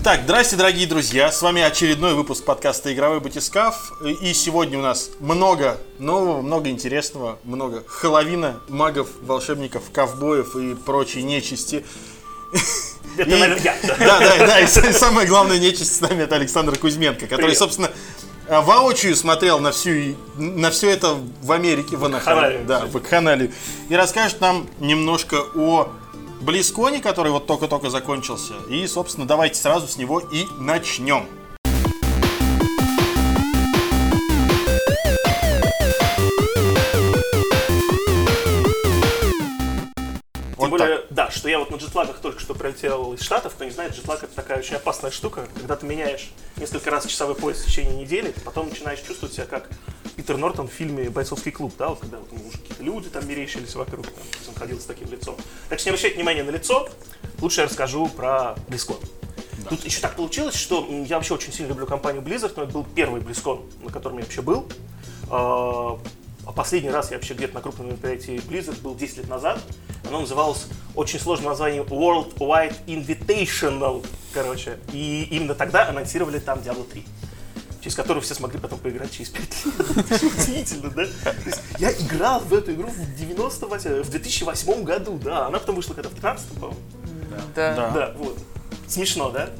Итак, здрасте, дорогие друзья, с вами очередной выпуск подкаста «Игровой Батискаф», и сегодня у нас много нового, много интересного, много Хэллоуина, магов, волшебников, ковбоев и прочей нечисти. Это, наверное, я. Да, и самое главное, нечисть с нами — это Александр Кузьменко, который, собственно, воочию смотрел на все это в Америке, в Анахайме, да, в Канаде, и расскажет нам немножко о BlizzCon, который вот только-только закончился. И, собственно, давайте сразу с него и начнем. Тем более, да, что я вот на джетлагах только что прилетел из Штатов. Кто не знает, джетлаг — это такая очень опасная штука. Когда ты меняешь несколько раз часовой пояс в течение недели, ты потом начинаешь чувствовать себя как Питер Нортон в фильме «Бойцовский клуб», да, вот когда вот уже какие-то люди там мерещились вокруг, там, он ходил с таким лицом. Так что не обращайте внимания на лицо, лучше я расскажу про BlizzCon. Да. Тут еще так получилось, что я вообще очень сильно люблю компанию Blizzard, но это был первый BlizzCon, на котором я вообще был. Последний раз я вообще где-то на крупном мероприятии Blizzard был 10 лет назад. Оно называлось очень сложным названием World Wide Invitational, короче. И именно тогда анонсировали там Diablo 3. Через которую все смогли потом поиграть через 5 лет. Удивительно, да? То есть я играл в эту игру в 2008 году, да. Она потом вышла когда, в 2013, по-моему? Да, вот. Смешно, да?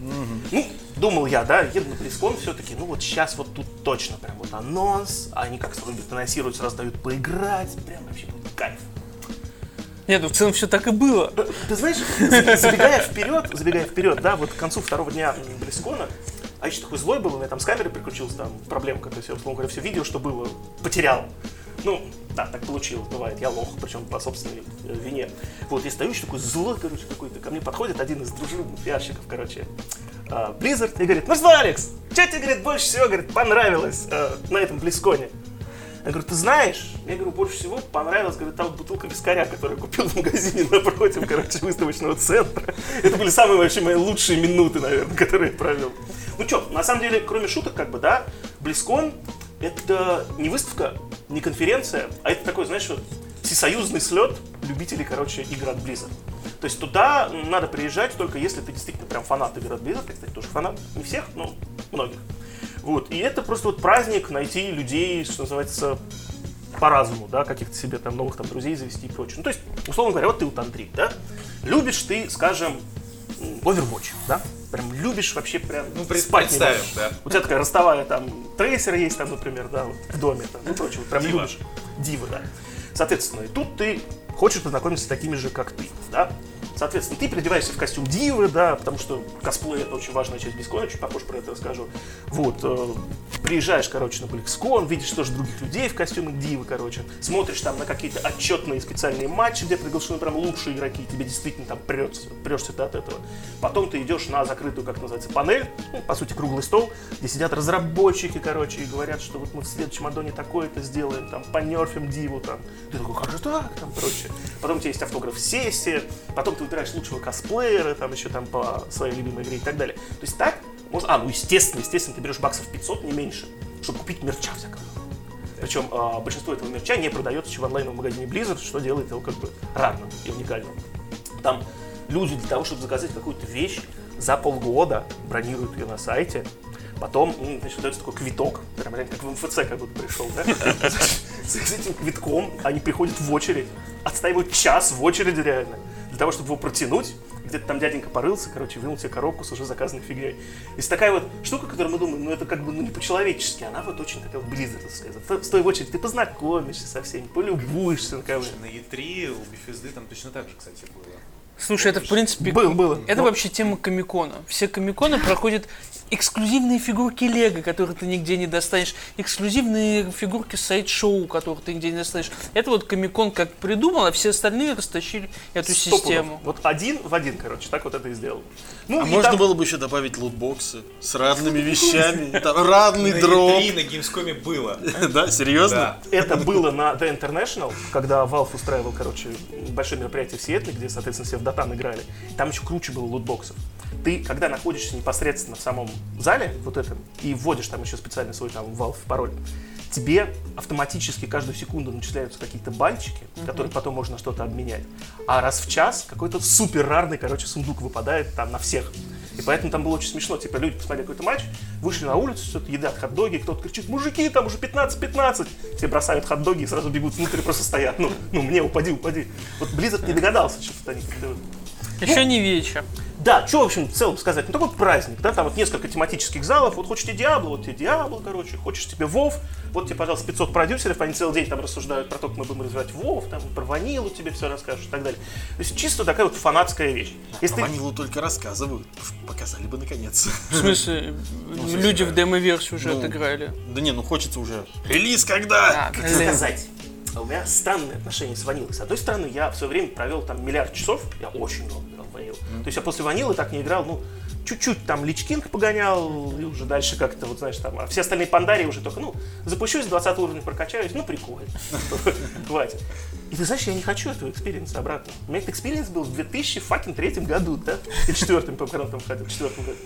Ну, думал я, да, еду на BlizzCon все-таки, ну вот сейчас вот тут точно прям вот анонс, они как-то любят анонсировать, сразу дают поиграть, прям вообще будет кайф. Нет, ну в целом все так и было. Ты знаешь, забегая вперед, да, вот к концу второго дня BlizzCon, а еще такой злой был, у меня там с камерой приключилась там проблемка, то есть я, условно говоря, все видео, что было, потерял. Ну, да, так получилось, бывает, я лох, причем по собственной вине. Вот, я стою еще такой злой, короче, какой-то, ко мне подходит один из дружинных пиарщиков, короче, Blizzard, и говорит: ну что, Алекс, что тебе, говорит, больше всего, говорит, понравилось на этом BlizzCon'е? Я говорю: ты знаешь, я говорю, больше всего понравилась, говорит, та вот бутылка вискаря, которую я купил в магазине напротив, короче, выставочного центра. Это были самые вообще мои лучшие минуты, наверное, которые я провел. Ну что, на самом деле, кроме шуток, как бы, да, BlizzCon — это не выставка, не конференция, а это такой, знаешь, вот всесоюзный слет любителей, короче, игр от Blizzard. То есть туда надо приезжать только если ты действительно прям фанат игр от Blizzard. Я, кстати, тоже фанат, не всех, но многих. Вот, и это просто вот праздник найти людей, что называется, по разуму, да, каких-то себе там новых там друзей завести и прочее. Ну, то есть, условно говоря, вот ты вот, Андрей, да, любишь ты, скажем, Overwatch, да, прям любишь вообще прям, ну, спать не можешь. Да. У тебя такая ростовая там трейсер есть там, например, да, вот, в доме там, ну, прочее, вот прям Дива. Любишь. Дива, да. Соответственно, и тут ты хочешь познакомиться с такими же, как ты, да. Соответственно, ты переодеваешься в костюм Дивы, да, потому что косплей — это очень важная часть BlizzCon, чуть попозже про это расскажу. Вот, приезжаешь, короче, на BlizzCon, видишь тоже других людей в костюмах Дивы, короче, смотришь там на какие-то отчетные специальные матчи, где приглашены прям лучшие игроки, и тебе действительно там прешься ты от этого. Потом ты идешь на закрытую, как называется, панель, ну, по сути, круглый стол, где сидят разработчики, короче, и говорят, что вот мы в следующем аддоне такое-то сделаем, там, понерфим Диву, там. Ты такой: как же так, там, прочее. Потом у тебя есть автограф-сессия, потом ты выбираешь лучшего косплеера, там еще там по своей любимой игре и так далее. То есть так можно... А, ну естественно, ты берешь баксов 500, не меньше, чтобы купить мерча всякого. Причем большинство этого мерча не продается еще в онлайновом магазине Blizzard, что делает его как бы рарным и уникальным. Там люди для того, чтобы заказать какую-то вещь, за полгода бронируют ее на сайте, потом, значит, дается такой квиток, прям как в МФЦ как будто пришел, да? С этим квитком они приходят в очередь, отстаивают час в очереди реально, для того, чтобы его протянуть. Где-то там дяденька порылся, короче, вынул тебе коробку с уже заказанной фигней. То есть такая вот штука, которую мы думаем, ну это как бы, ну, не по-человечески, она вот очень такая вот близзардовская. Стой в очередь, ты познакомишься со всеми, полюбуешься на кого-то. На E3 у Bethesda там точно так же, кстати, было. Слушай, это в принципе... Было. Это вообще тема комикона. Все комиконы проходят эксклюзивные фигурки Лего, которые ты нигде не достанешь, эксклюзивные фигурки сайд-шоу, которые ты нигде не достанешь. Это вот комикон как придумал, а все остальные растащили эту систему. Вот один в один, короче, так вот это и сделал. Ну, а и можно там... было бы еще добавить лутбоксы с разными вещами, разный дроп. На Gamescom было. Да, серьезно? Это было на The International, когда Valve устраивал, короче, большое мероприятие в Сиэтле, где, соответственно, все в Дотан играли. Там еще круче было лутбоксов. Ты, когда находишься непосредственно в самом зале вот этом и вводишь там еще специально свой там Valve пароль, тебе автоматически каждую секунду начисляются какие-то бальчики, которые потом можно на что-то обменять. А раз в час какой-то супер рарный, короче, сундук выпадает там на всех. И поэтому там было очень смешно. Типа, люди посмотрели какой-то матч, вышли на улицу, что-то едят хот-доги, кто-то кричит: мужики, там уже 15-15! Все бросают хот-доги и сразу бегут внутрь, просто стоят. Ну, мне упади. Вот Blizzard не догадался, что-то они как-то... Еще не вечер. Да, что, в общем, в целом сказать, ну такой праздник, да, там вот несколько тематических залов, вот хочешь тебе Diablo, короче, хочешь тебе WoW, вот тебе, пожалуйста, 500 продюсеров, они целый день там рассуждают про то, как мы будем развивать WoW, там, про Ванилу тебе все расскажешь и так далее. То есть чисто такая вот фанатская вещь. Если ты... Ванилу только рассказывают, показали бы наконец. В смысле, люди в демо-версии уже отыграли? Да не, ну хочется уже. Релиз когда? Как сказать? У меня странные отношения с Ванилой. С одной стороны, я в свое время провел там миллиард часов, я очень много играл в Ванилу. То есть я после Ванилы так не играл, ну, чуть-чуть там Лич Кинг погонял, и уже дальше как-то, вот знаешь, там, а все остальные пандарии уже только, ну, запущусь, 20 уровня прокачаюсь, ну, прикольно, хватит. И ты знаешь, я не хочу этого экспириенса обратно. У меня этот экспириенс был в 2003 году, да? Или четвертым, по-моему, когда он там ходил, в четвертом году.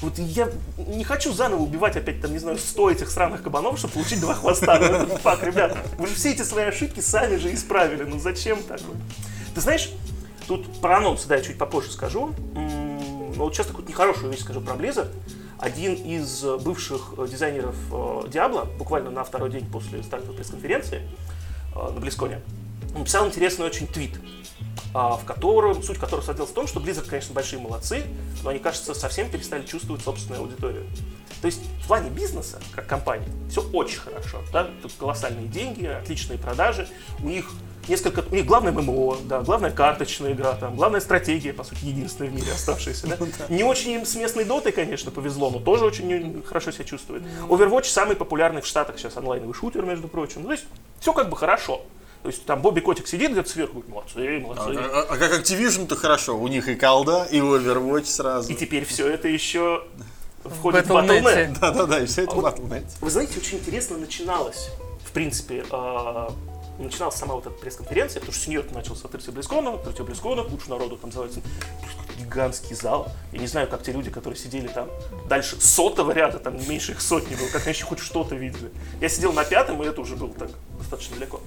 Вот я не хочу заново убивать опять, там, не знаю, 100 этих сраных кабанов, чтобы получить 2 хвоста. Ну, это факт, ребята. Вы же все эти свои ошибки сами же исправили. Ну, зачем такое? Ты знаешь, тут про анонсы, да, я чуть попозже скажу. Но вот сейчас такую нехорошую вещь скажу про Blizzard. Один из бывших дизайнеров Diablo, буквально на второй день после старта пресс-конференции на BlizzCon, написал интересный очень твит, суть которого состояла в том, что Blizzard, конечно, большие молодцы, но они, кажется, совсем перестали чувствовать собственную аудиторию. То есть в плане бизнеса, как компании, все очень хорошо. Да? Тут колоссальные деньги, отличные продажи. У них главное ММО, да, главная карточная игра, там, главная стратегия, по сути, единственная в мире оставшаяся. Да? Не очень им с местной дотой, конечно, повезло, но тоже очень хорошо себя чувствует. Overwatch самый популярный в Штатах сейчас онлайновый шутер, между прочим. Ну, то есть все как бы хорошо. То есть там Бобби Котик сидит где-то сверху, говорит: молодцы. А как Activision-то хорошо, у них и колда, и Overwatch сразу. И теперь все это еще входит в Battle.net. Да, и все это в Battle.net. Вы знаете, очень интересно начиналось, в принципе, начиналась сама вот эта пресс-конференция, потому что сеньор начался от Риса Близкона, кучу народу там называется, гигантский зал. Я не знаю, как те люди, которые сидели там дальше 100-го ряда, там меньше их 100 было, как они еще хоть что-то видели. Я сидел на 5-м, и это уже было так достаточно далеко.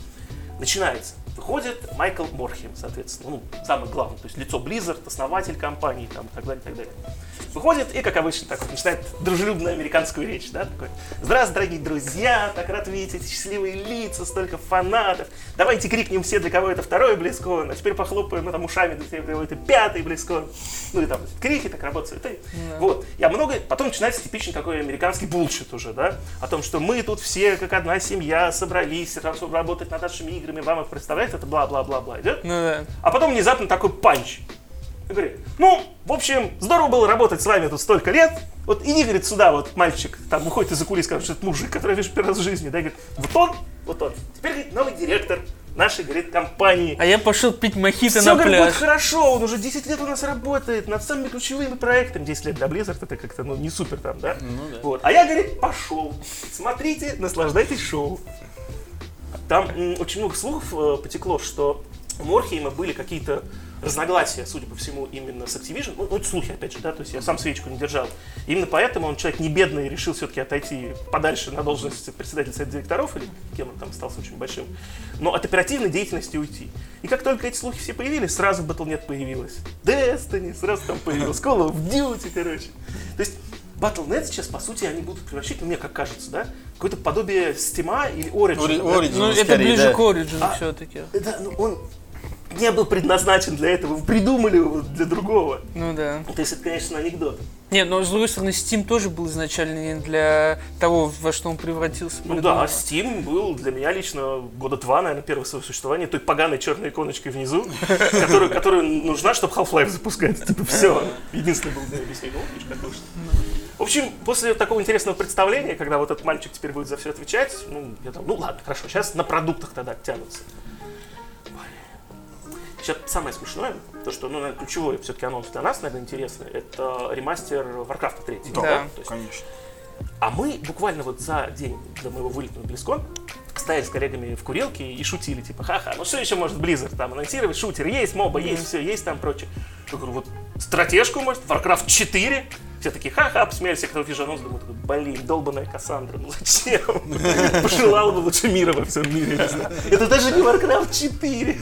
Начинается. Выходит Майкл Морхейм, соответственно, самый главный, то есть лицо Blizzard, основатель компании, там, и так далее, и так далее. Выходит и, как обычно, так вот, начинает дружелюбную американскую речь, да, такой: здравствуйте, дорогие друзья, так рад видеть эти счастливые лица, столько фанатов, давайте крикнем все, для кого это второй BlizzCon, а теперь похлопаем там ушами, для кого это пятый BlizzCon, ну и там крики, так работают, вот. Я много, потом начинается типичный такой американский булшит уже, да, о том, что мы тут все, как одна семья, собрались работать над нашими играми, вам их представляет, это бла-бла-бла-бла идет. Ну, да. А потом внезапно такой панч. И говорит: в общем, здорово было работать с вами тут столько лет. Вот иди, говорит, сюда, вот мальчик, там выходит из-за кулис, скажет, что это мужик, который я вижу первый раз в жизни. Да, и говорит: вот он. Теперь, говорит, новый директор нашей, говорит, компании. А я пошел пить мохито на пляж. Все, говорит, хорошо, он уже 10 лет у нас работает над самыми ключевыми проектами. 10 лет для Blizzard, это как-то, не супер там, да? Ну, да. Вот. А я, говорит, пошел. Смотрите, наслаждайтесь шоу. Там очень много слухов потекло, что у Морхейма были какие-то разногласия, судя по всему, именно с Activision. Ну, это слухи, опять же, да, то есть я сам свечку не держал. И именно поэтому он, человек не бедный, решил все-таки отойти подальше на должность председателя совета директоров, или кем он там остался очень большим, но от оперативной деятельности уйти. И как только эти слухи все появились, сразу Battle.net появилась Destiny, сразу там появилась Call of Duty, короче. То есть Battle.net сейчас, по сути, они будут превращать, мне как кажется, да, какое-то подобие Steam'а или Origin. Origin, да? Это ближе, да, к Origin все-таки. Да, он не был предназначен для этого, вы придумали его для другого. Ну да. То есть это, конечно, анекдот. Нет, но с другой стороны, Steam тоже был изначально не для того, во что он превратился. Да, Steam был для меня лично года 2, наверное, первое свое существование, той поганой черной иконочкой внизу, которая нужна, чтобы Half-Life запускать. Типа все, единственное был для объяснения, как лучше. В общем, после такого интересного представления, когда вот этот мальчик теперь будет за все отвечать, я там, ладно, хорошо, сейчас на продуктах тогда оттянутся. Сейчас самое смешное, то что, наверное, ключевой все-таки анонс для нас, наверное, интересный, это ремастер Warcraft 3. Да, то есть, конечно. А мы буквально вот за день до моего вылета на BlizzCon стояли с коллегами в курилке и шутили, типа, ха-ха, что еще может Blizzard там анонсировать, шутер есть, моба есть, все есть там, прочее. Я говорю, вот стратежку, может, Warcraft 4? Все такие, ха-ха, посмеялись, я когда увижу анонс, думаю, блин, долбаная Кассандра, ну зачем? Пожелал бы лучше мира во всем мире. Это даже не Warcraft 4.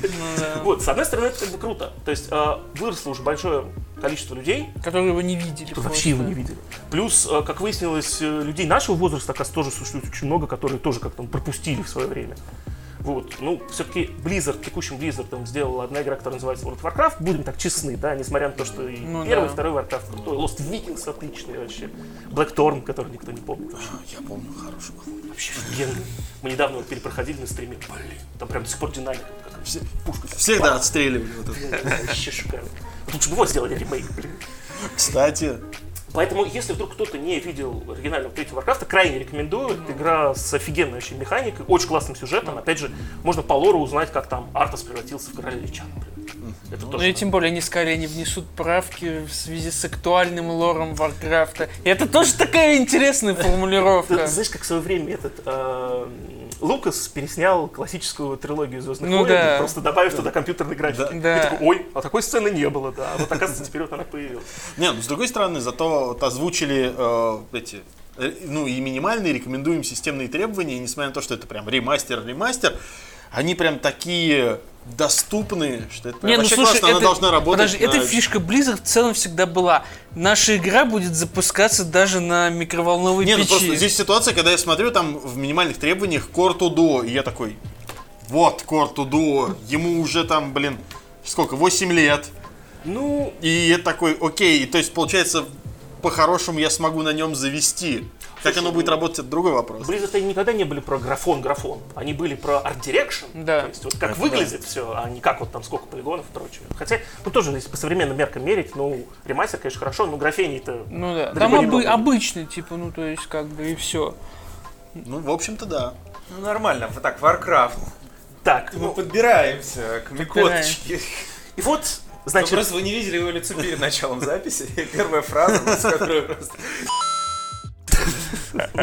Вот, с одной стороны, это как бы круто. То есть выросло уже большое количество людей, которые его не видели. Вообще его не видели. Плюс, как выяснилось, людей нашего возраста, оказывается, тоже существует очень много, которые тоже как-то пропустили в свое время. Вот, ну, все-таки Blizzard, текущим Blizzard сделала одна игра, которая называется World of Warcraft, будем так честны, да, несмотря на то, что и первый, и второй Warcraft крутой, Lost Vikings отличный вообще, Blackthorn, который никто не помнит. Я помню, хороший был. Вообще офигенный. Мы недавно его перепроходили на стриме, блин, там прям до сих пор динамика, как пушка. Всегда отстреливали. Вообще шикарно. Лучше бы его сделали ремейк, блин. Кстати. Поэтому, если вдруг кто-то не видел оригинального третьего Warcraft, крайне рекомендую. Это игра с офигенной очень механикой, очень классным сюжетом. Опять же, можно по лору узнать, как там Артас превратился в короля Лича, например. Это тоже. Ну и тем более они скорее не внесут правки в связи с актуальным лором Варкрафта. И это тоже такая интересная формулировка. Знаешь, как в свое время этот Лукас переснял классическую трилогию «Звездных войн», да. Просто добавив туда компьютерный график. Да. И такой, ой, а такой сцены не было, да. А вот, оказывается, теперь вот она появилась. Не, ну, с другой стороны, зато вот озвучили эти... Ну, и минимальные, рекомендуем системные требования, и несмотря на то, что это прям ремастер, они прям такие... доступны, что это прям вообще классно, она должна работать. Подожди, эта фишка Blizzard в целом всегда была. Наша игра будет запускаться даже на микроволновой печи. Нет, ну просто здесь ситуация, когда я смотрю, там в минимальных требованиях Core 2 Duo, и я такой, вот Core 2 Duo, ему уже там, блин, сколько, 8 лет. Ну, и я такой, окей, то есть получается, по-хорошему я смогу на нем завести. Как оно будет работать, это другой вопрос. Blizzard никогда не были про графон-графон. Они были про арт-дирекшн. Да. То есть вот как это выглядит все, а не как вот там сколько полигонов и прочее. Хотя, ну тоже, если по современным меркам мерить, ну, ремастер, конечно, хорошо, но графений-то... Ну да, там обычный, типа, ну то есть как бы и все. Ну, в общем-то, да. Ну нормально, вот так, Warcraft. Так. Мы подбираемся к микоточке. И вот, значит... Ну, просто вы не видели его лицо перед началом записи. Первая фраза, с которой просто...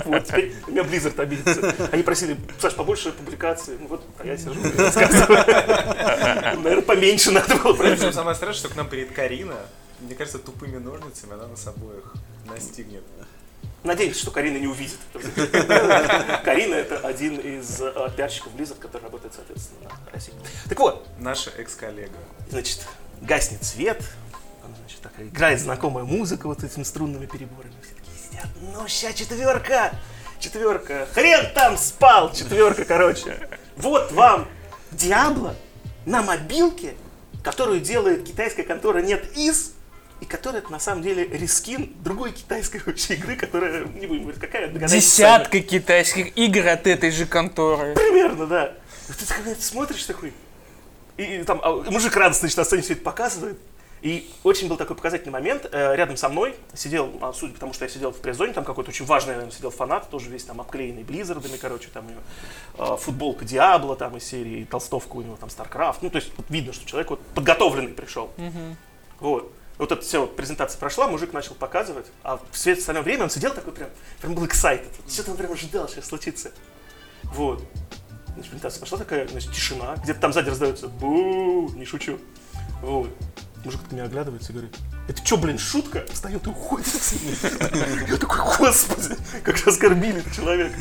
Вот, теперь у меня Blizzard обидится. Они просили, Саш, побольше публикаций. Ну вот, а я сижу и рассказываю. Наверное, поменьше надо было. Причем самое страшное, что к нам приедет Карина. Мне кажется, тупыми ножницами она нас обоих настигнет. Надеюсь, что Карина не увидит. Карина — это один из пиарщиков Blizzard, который работает, соответственно, на России. Так вот. Наша экс-коллега. Значит, гаснет свет. Значит, такая играет знакомая музыка вот этими струнными переборами. Ну, ща четверка, хрен там спал, четверка, короче. Вот вам Diablo на мобилке, которую делает китайская контора NetEase, и которая на самом деле рескин другой китайской вообще игры, которая, не будем говорить, какая, догадайтесь. Десятка сами. Китайских игр от этой же конторы. Примерно, да. Ты когда смотришь такой, и там мужик радостно на сцене все это показывает. И очень был такой показательный момент. Рядом со мной сидел, судя потому что я сидел в пресс-зоне, там какой-то очень важный, наверное, сидел фанат, тоже весь там обклеенный Близзардами, короче, там у него футболка Диабло там из серии, толстовка у него там StarCraft. Ну, то есть вот видно, что человек вот подготовленный пришел. Mm-hmm. Вот. Вот эта вся вот презентация прошла, мужик начал показывать, а все остальное время он сидел такой прям был excited. Что-то он прям ожидал, что случится. Вот. Значит, презентация пошла такая, значит, тишина. Где-то там сзади раздается бу, не шучу. Вот. Мужик на меня оглядывается и говорит, это что, блин, шутка? Встает и уходит. Я такой, господи, как оскорбили человека.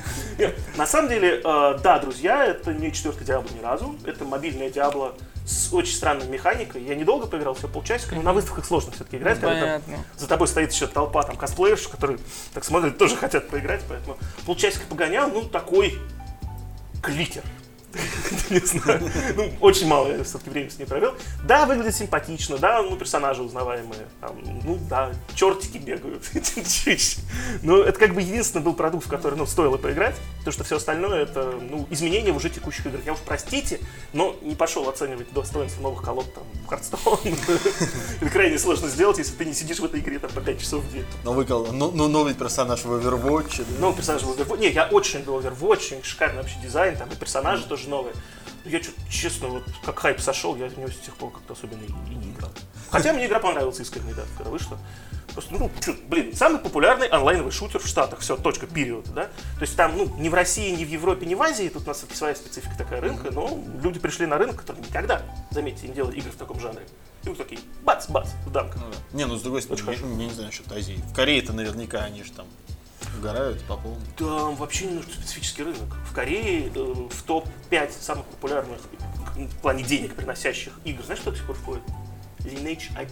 На самом деле, да, друзья, это не четвертый Диабло ни разу. Это мобильное Диабло с очень странной механикой. Я недолго поиграл, всего полчасика, но на выставках сложно все-таки играть. Когда там за тобой стоит еще толпа там косплееров, которые так смотрят, тоже хотят поиграть. Поэтому полчасика погонял, ну такой кликер. Не знаю, ну, очень мало я все-таки времени с ней провел. Да, выглядит симпатично, да, ну, персонажи узнаваемые, там, ну, да, чертики бегают. Но это как бы единственный был продукт, в который, ну, стоило поиграть, потому что все остальное это, ну, изменения в уже текущих играх. Я уж, простите, но не пошел оценивать достоинства новых колод, там, в Hearthstone. Это крайне сложно сделать, если ты не сидишь в этой игре, там, по 5 часов в день. Ну, новый персонаж в Overwatch. Новый персонаж в Overwatch. Не, я очень люблю Overwatch, шикарный вообще дизайн, там, и персонажи тоже новые. Я что-то, честно, вот как хайп сошел, я в него с тех пор как-то особенно и не играл. Хотя мне игра понравилась искренне, да, когда вышла. Просто, ну, блин, самый популярный онлайновый шутер в Штатах, все, точка, период, да. То есть там, ну, ни в России, ни в Европе, ни в Азии, тут у нас своя специфика такая рынка, но люди пришли на рынок, который никогда, заметьте, не делали игры в таком жанре. И вот такие, бац-бац, дамка. Ну, да. Не, ну с другой стороны, я не знаю насчет Азии. В Корее-то наверняка они же там угорают по полной. Там вообще немножко специфический рынок. В Корее в топ-5 самых популярных в плане денег приносящих игр, знаешь, что до сих пор входит? Lineage 1.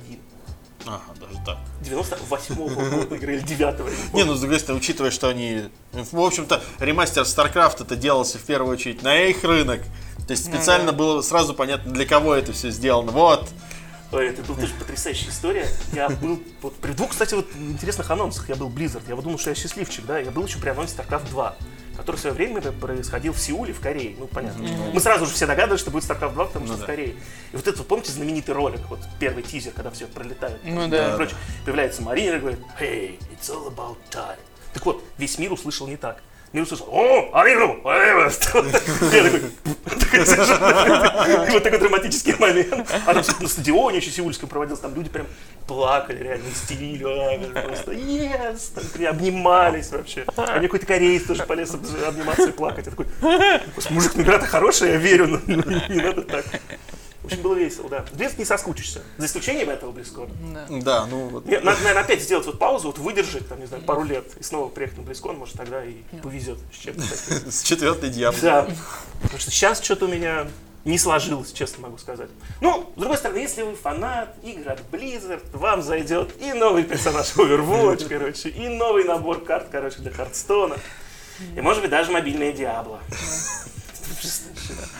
Ага, даже так. 98-го года игры или 9-го. Не, ну с другой стороны, учитывая, что они... В общем-то, ремастер StarCraft это делался в первую очередь на их рынок. То есть специально было сразу понятно, для кого это все сделано. Вот. Ой, это была тоже потрясающая история. Я был... Вот, при двух, кстати, вот интересных анонсах. Я был Blizzard, я думал, что я счастливчик, да. Я был еще при анонсе StarCraft 2, который в свое время происходил в Сеуле, в Корее. Ну, понятно. Mm-hmm. Мы сразу же все догадывались, что будет StarCraft 2, потому что в Корее. И вот это, вот, помните, знаменитый ролик, вот первый тизер, когда все пролетают. Короче, появляется Марина и говорит, hey, it's all about time. Так вот, весь мир услышал не так. Мир услышал, о, Аригру, Аэвест. Я такой, вот такой драматический момент. А там на стадионе еще сеульском проводилось, там люди прям плакали, реально истерили, просто ес, обнимались вообще. А мне какой-то кореец тоже полез обниматься и плакать. Я такой, мужик, ну игра-то хорошая, я верю, но не надо так. В общем, было весело, да. Здесь не соскучишься. За исключением этого BlizzCon. Да, ну вот. Надо, наверное, опять сделать вот паузу, вот выдержать, там, не знаю, пару лет и снова приехать на BlizzCon, может, тогда и повезет с чем-то таким. С 4-й Diablo. Да. Потому что сейчас что-то у меня не сложилось, честно могу сказать. Ну, с другой стороны, если вы фанат игр от Blizzard, вам зайдет и новый персонаж Overwatch, короче, и новый набор карт, короче, для Hearthstone. И, может быть, даже мобильное Diablo.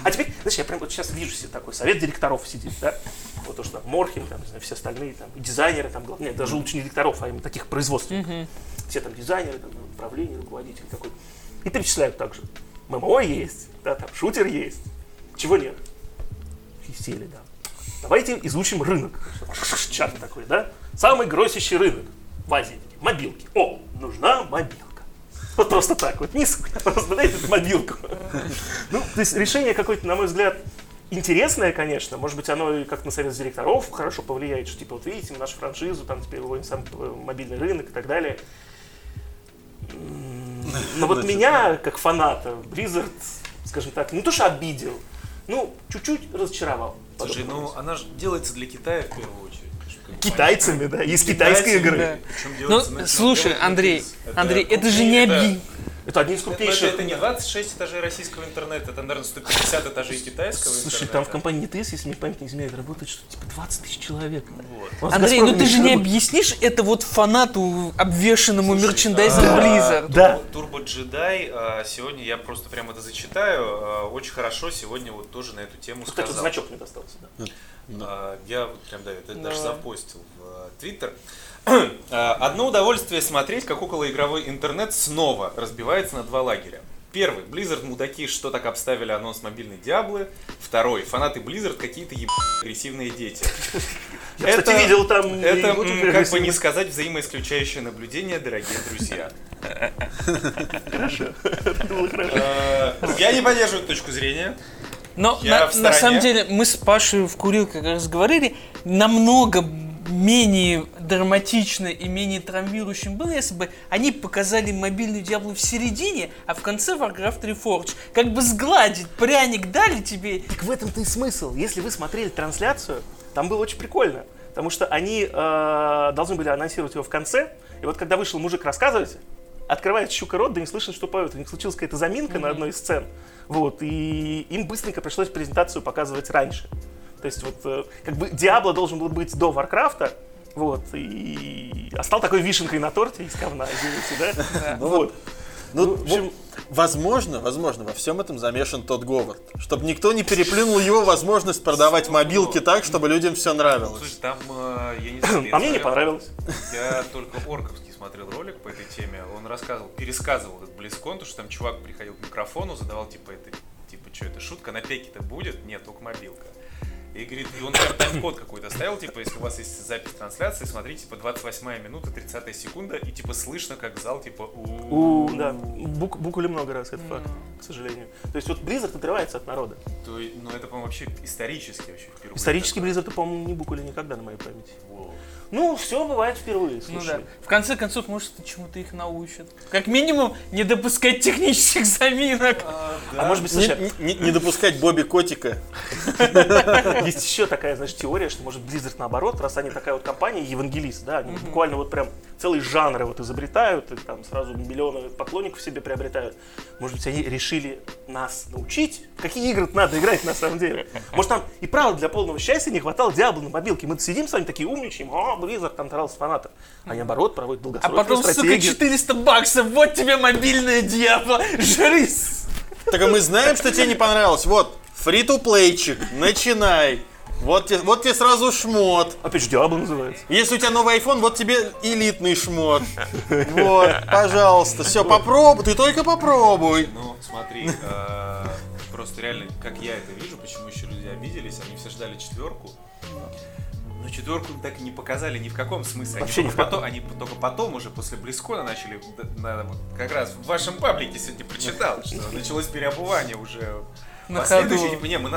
А теперь, знаешь, я прям вот сейчас вижу себе такой совет директоров сидит, да? Вот то, что там Морхейм, там, не знаю, все остальные, там, и дизайнеры, там, главное, даже лучше не директоров, а именно таких производственников. Все там дизайнеры, там, управление, руководитель такой. И перечисляют также. ММО есть, да, там, шутер есть. Чего нет? И сели, да. Давайте изучим рынок. Чарт такой, да? Самый гроссящий рынок в Азии. Мобилки. О, нужна мобилка. Вот просто так, вот низко, просто дайте мобилку. Ну, то есть решение какое-то, на мой взгляд, интересное, конечно. Может быть, оно как на совет директоров хорошо повлияет, что, типа, вот видите, нашу франшизу, там теперь выводим сам мобильный рынок и так далее. Но вот меня, как фаната, Blizzard, скажем так, не то что обидел, ну, чуть-чуть разочаровал. Слушай, ну, она же делается для Китая в первую очередь. Китайцами, да, из китайской игры. Да. Ну, слушай, Андрей, это же не обидно. Это одни из крупнейших. Это не 26 этажей российского интернета, это, наверное, 150 этажей китайского интернета. Слушай, там в компании NetEase, если мне память не изменяет, работает что-то типа 20 тысяч человек. Вот. Андрей, ну ты же не объяснишь это вот фанату, обвешенному мерчендайзом Blizzard. Да. Turbo Jedi, сегодня я просто прям это зачитаю, очень хорошо сегодня вот тоже на эту тему сказал. Кстати, значок мне достался, да. Я вот прям это даже запостил в Твиттер. Одно удовольствие смотреть, как околоигровой интернет снова разбивается на два лагеря. Первый. Blizzard мудаки, что так обставили анонс мобильной Диаблы. Второй. Фанаты Blizzard какие-то агрессивные дети. Я, кстати, видел там... Это, как бы не сказать, взаимоисключающее наблюдение, дорогие друзья. Хорошо. Я не поддерживаю точку зрения. Но на самом деле мы с Пашей в курилке как раз говорили, намного менее драматично и менее травмирующим было, если бы они показали мобильную Диаблу в середине, а в конце Warcraft 3 Forge. Как бы сгладить, пряник дали тебе. Так в этом-то и смысл. Если вы смотрели трансляцию, там было очень прикольно. Потому что они должны были анонсировать его в конце. И вот когда вышел мужик рассказывать, открывает щука рот, да не слышно, что поют. У них случилась какая-то заминка на одной из сцен. Вот, и им быстренько пришлось презентацию показывать раньше. То есть вот как бы Диабло должен был быть до Варкрафта, вот, и стал такой вишенкой на торте из говна, извините, да? Вот. Ну, в общем, возможно, во всем этом замешан Тодд Говард, чтобы никто не переплюнул его возможность продавать мобилки так, чтобы людям все нравилось. Слушай, там я не знаю. А мне не понравилось. Я только орковский смотрел ролик по этой теме. Он рассказывал, пересказывал этот BlizzCon, то что там чувак приходил к микрофону, задавал типа что это шутка, на пеке-то будет? Нет, только мобилка. И говорит, и он там код какой-то ставил, типа, если у вас есть запись трансляции, смотрите, типа, 28 минута, 30 секунда, и, типа, слышно, как зал, типа, да, буквально много раз, это факт, к сожалению. То есть вот Blizzard отрывается от народа. То есть, ну, это, по-моему, вообще исторически вообще впервые. Исторически Blizzard, по-моему, не буквально никогда на моей памяти. Воу. Ну, все бывает впервые, слушай. Ну да. В конце концов, может, чему-то их научат. Как минимум, не допускать технических заминок. А, да. А может быть, слушай... Не допускать Бобби Котика. Есть еще такая, значит, теория, что, может, Blizzard наоборот, раз они такая вот компания, евангелист, да, они буквально вот прям целые жанры вот изобретают, и там сразу миллионы поклонников себе приобретают. Может быть, они решили нас научить, какие игры надо играть на самом деле. Может, нам и правда для полного счастья не хватало Diablo на мобилке. Мы сидим с вами такие умничаем, Blizzard там тарался фанатов. А наоборот, проводят долгосрочную стратегию. А потом, сука, $400, вот тебе мобильное Diablo, жрись! Так а мы знаем, что тебе не понравилось. Вот, фри-ту-плейчик, начинай. Вот тебе сразу шмот. Опять же, Diablo называется. Если у тебя новый iPhone, вот тебе элитный шмот. Вот, пожалуйста, все, попробуй, ты только попробуй. Ну, смотри, просто реально, как я это вижу, почему еще люди обиделись, они все ждали четверку. Но четверку так и не показали ни в каком смысле. Они только потом, уже после BlizzCon начали, вот, как раз в вашем паблике сегодня прочитал, что началось переобувание уже. Мы на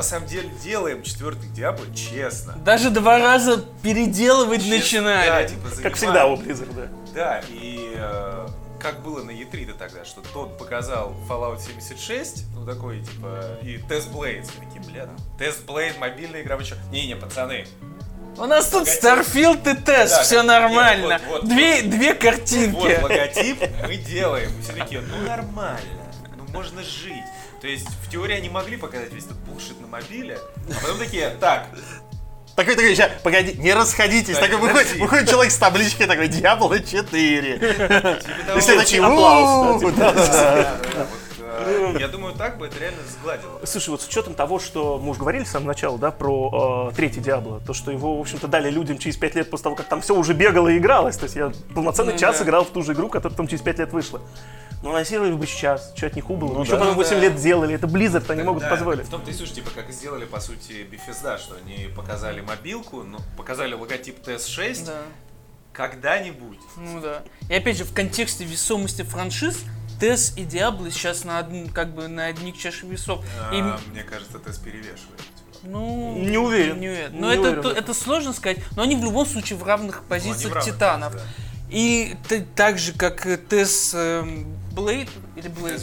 самом деле делаем четвертый Диабло честно. Даже два раза переделывать начинали. Да, как всегда у Blizzard, да. Да, и как было на E3-то тогда, что тот показал Fallout 76, ну такой типа, и Test Blade. Такие, бля, Test Blade, мобильная игра, еще. Не, пацаны. У нас тут Starfield и тест, да, все нормально. Вот, две картинки. Вот логотип мы делаем. Все такие, ну нормально, ну можно жить. То есть в теории они могли показать весь этот булшит на мобиле, а потом такие, Такой, сейчас, погоди, не расходитесь. Такой выходит человек с табличкой, такой, Diablo 4. И все такие, аплаус. Я думаю, так бы это реально сгладило. Слушай, вот с учетом того, что мы уже говорили с самого начала, да, про третий Диабло, то, что его, в общем-то, дали людям через 5 лет после того, как там все уже бегало и игралось. То есть я полноценный час играл в ту же игру, которая там через 5 лет вышла. Ну, анонсировали бы сейчас, что от них убыло. Еще потом 8 лет делали, это Blizzard, они могут позволить. В том-то и слушай, типа, как и сделали, по сути, Bethesda, что они показали мобилку, но показали логотип TS6 когда-нибудь. Ну да. И опять же, в контексте весомости франшиз, Тесс и Диабло сейчас на одних чашах весов. Мне кажется, Тесс перевешивает. Ну, не уверен. Но это сложно сказать, но они в любом случае в равных позициях Титанов. Да. И так же, как Тесс Блейд, или Блейд,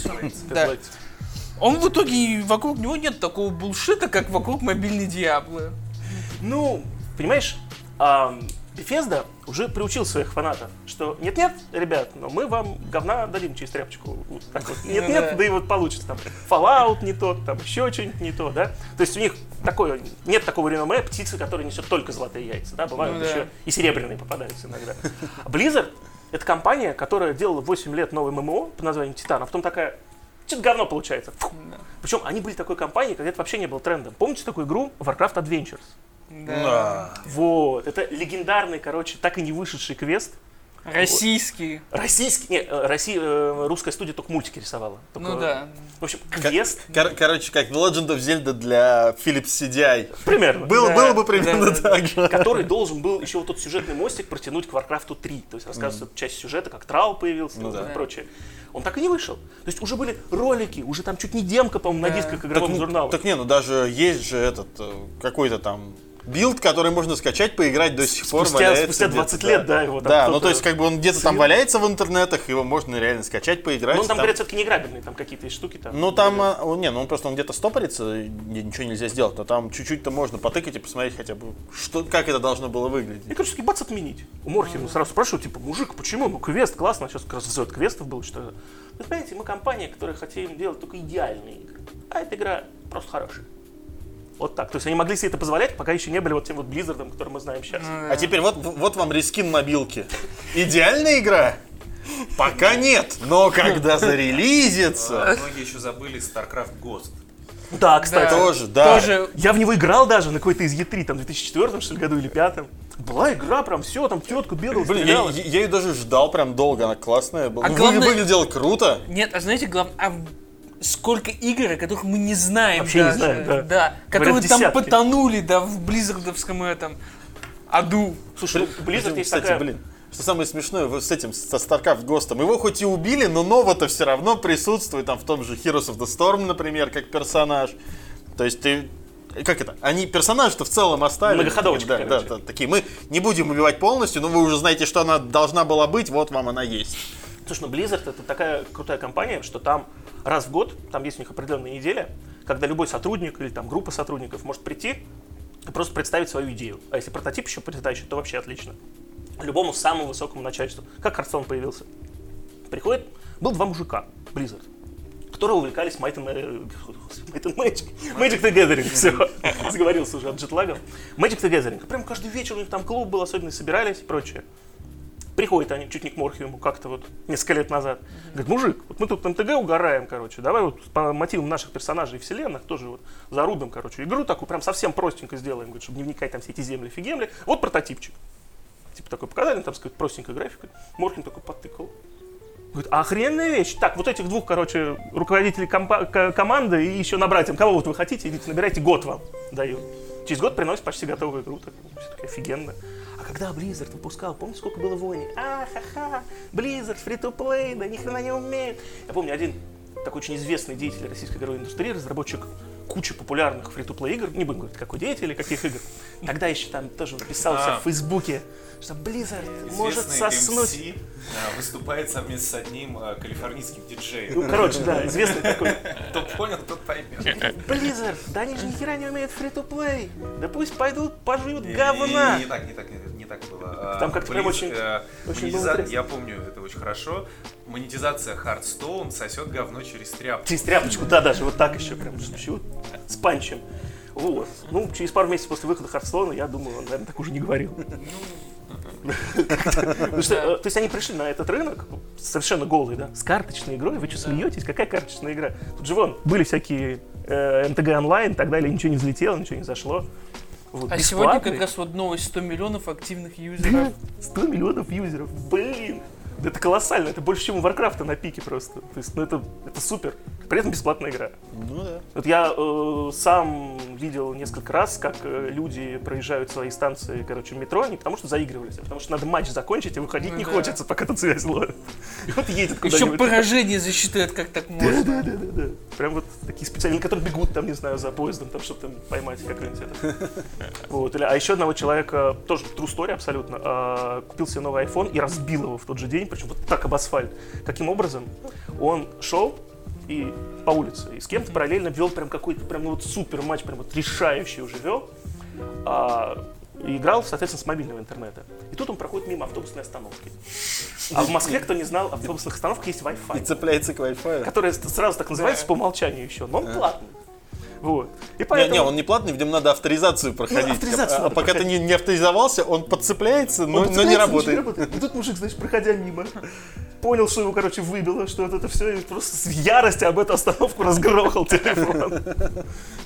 да. Он в итоге, вокруг него нет такого булшита, как вокруг мобильной Диабло. Ну, понимаешь, Bethesda уже приучил своих фанатов, что нет-нет, ребят, но мы вам говна дадим через тряпочку. Вот так вот. Нет-нет, да и вот получится. Там Fallout не тот, там еще что-нибудь не то, да? То есть у них такое, нет такого реноме птицы, которая несет только золотые яйца, да? Бывают еще и серебряные попадаются иногда. Blizzard — это компания, которая делала 8 лет новый ММО под названием «Титан», а потом такая, что-то говно получается. Причем они были такой компанией, когда это вообще не было трендом. Помните такую игру Warcraft Adventures? Да. Вот, это легендарный, короче, так и не вышедший квест. Российский. Вот. Российский, нет, русская студия только мультики рисовала. Только, ну да. В общем, квест. Короче, как Legend of Zelda для Philips CDI. Примерно. Было бы примерно так же. Который должен был еще вот тот сюжетный мостик протянуть к Warcraft 3. То есть рассказывается часть сюжета, как Трал появился и прочее. Он так и не вышел. То есть уже были ролики, уже там чуть не демка, по-моему, на дисках игрового журнала. Так не, ну даже есть же этот какой-то там билд, который можно скачать, поиграть до сих пор. Спустя 20 лет, да, его там. Да, ну то есть как бы он где-то там валяется в интернетах, его можно реально скачать, поиграть. Ну он там, говорят, все-таки неиграбельные там какие-то штуки там. Ну там, он просто где-то стопорится, ничего нельзя сделать, но там чуть-чуть-то можно потыкать и посмотреть хотя бы, как это должно было выглядеть. И, короче, бац, отменить. У Морхейма сразу спрашивают, типа, мужик, почему? Ну квест, классно, а сейчас как раз взлет квестов был, что... Вы понимаете, мы компания, которая хотели делать только идеальные игры, а эта игра просто хорошая. Вот так. То есть они могли себе это позволять, пока еще не были вот тем вот Blizzard'ом, который мы знаем сейчас. А теперь вот вам рескин мобилки. Идеальная игра? Пока нет, но когда зарелизится... Многие еще забыли StarCraft Ghost. Да, кстати. Тоже. Я в него играл даже на какой-то из E3, там, в 2004 что ли, году или 2005. Была игра, прям все, там тетка бегала, стрелялась. Я ее даже ждал прям долго, она классная была. Выглядела круто. Нет, а знаете, главное... Сколько игр, о которых мы не знаем вообще даже. Не знаем, да. Которые там десятки. Потонули, да, в близзардовском этом аду. Слушай, Blizzard есть кстати, такая... Что самое смешное с этим, со StarCraft Гостом, его хоть и убили, но ново-то все равно присутствует там в том же Heroes of the Storm, например, как персонаж. То есть ты... Как это? Они персонажи-то в целом оставили. Многоходовочки, да, такие, мы не будем убивать полностью, но вы уже знаете, что она должна была быть, вот вам она есть. Слушай, ну Blizzard это такая крутая компания, что там раз в год, там есть у них определенная неделя, когда любой сотрудник или там группа сотрудников может прийти, и просто представить свою идею. А если прототип еще притащит, то вообще отлично. Любому самому высокому начальству. Как Hearthstone появился? Приходит, был два мужика, Blizzard, которые увлекались Magic the Gathering, все, заговорился уже от джетлага. Magic the Gathering, прям каждый вечер у них там клуб был, особенно собирались и прочее. Приходят они чуть не к Морхейму как-то вот несколько лет назад. Говорит, мужик, вот мы тут МТГ угораем, короче, давай вот по мотивам наших персонажей и вселенных тоже вот зарубим, короче, игру такую прям совсем простенько сделаем, говорит, чтобы не вникать там все эти земли-фигемли. Вот прототипчик. Типа такой показали, там, сказать, простенькая графика. Морхейм такой потыкал. Говорит, а охрененная вещь. Так, вот этих двух, короче, руководителей команды и еще набрать им, кого вот вы хотите, идите, набирайте, год вам даю. Через год приносит почти готовую игру, так, все-таки офигенно. А когда Blizzard выпускал, помните, сколько было вони? Ха-ха, Blizzard, фри-то-плей, да ни хрена не умеет. Я помню, один такой очень известный деятель российской игровой индустрии, разработчик кучи популярных фри-то-плей игр, не будем говорить, какой деятель и каких игр, тогда еще там тоже написал в Фейсбуке, что Blizzard может соснуть. Известный MC выступает совместно с одним калифорнийским диджеем. Ну, короче, да, известный такой. Кто понял, тот поймет. Blizzard, да они же ни хера не умеют фри-то-плей, да пусть пойдут пожуют говна. Не так было. Там как-то прям очень было интересно. Я помню это очень хорошо. Монетизация Hearthstone сосет говно через тряпку. Через тряпочку, да, даже вот так еще прям с панчем. Вот. Ну, через пару месяцев после выхода Hearthstone, я думаю, он, наверное, так уже не говорил. То есть они пришли на этот рынок, совершенно голые, да, с карточной игрой, вы что, смеетесь? Какая карточная игра? Тут же вон, были всякие МТГ онлайн и так далее, ничего не взлетело, ничего не зашло. Вот, а бесплатный. Сегодня как раз вот новость, 100 миллионов активных юзеров. 100 миллионов юзеров, блин! Да это колоссально, это больше, чем у Warcraft на пике просто. То есть, ну это супер. При этом бесплатная игра. Ну да. Вот я сам видел несколько раз, как люди проезжают свои станции, короче, в метро, не потому что заигрывались, а потому что надо матч закончить, и выходить не хочется, пока тут связь ловит. И вот едет куда-нибудь. Еще поражение засчитают, как так можно. Да. Прям вот такие специалисты, которые бегут там, не знаю, за поездом, там, чтобы там поймать как-нибудь это. Вот. А еще одного человека, тоже true story абсолютно, купил себе новый iPhone и разбил его в тот же день, причем вот так об асфальт. Каким образом? Он шел и по улице, и с кем-то параллельно вел прям какой-то прям ну вот супер матч, прям вот решающий уже вел, и играл, соответственно, с мобильного интернета. И тут он проходит мимо автобусной остановки. А в Москве, кто не знал, в автобусных остановках есть Wi-Fi. И цепляется к Wi-Fi. Который сразу так называется по умолчанию еще, но он платный. Вот. И поэтому... Не, он не платный, в нем надо авторизацию проходить. Ну, авторизацию надо пока проходить. Ты не авторизовался, он подцепляется, но не работает. И тут мужик, значит, проходя мимо, понял, что его, короче, выбило, что вот это все, и просто с ярости об эту остановку разгрохал телефон.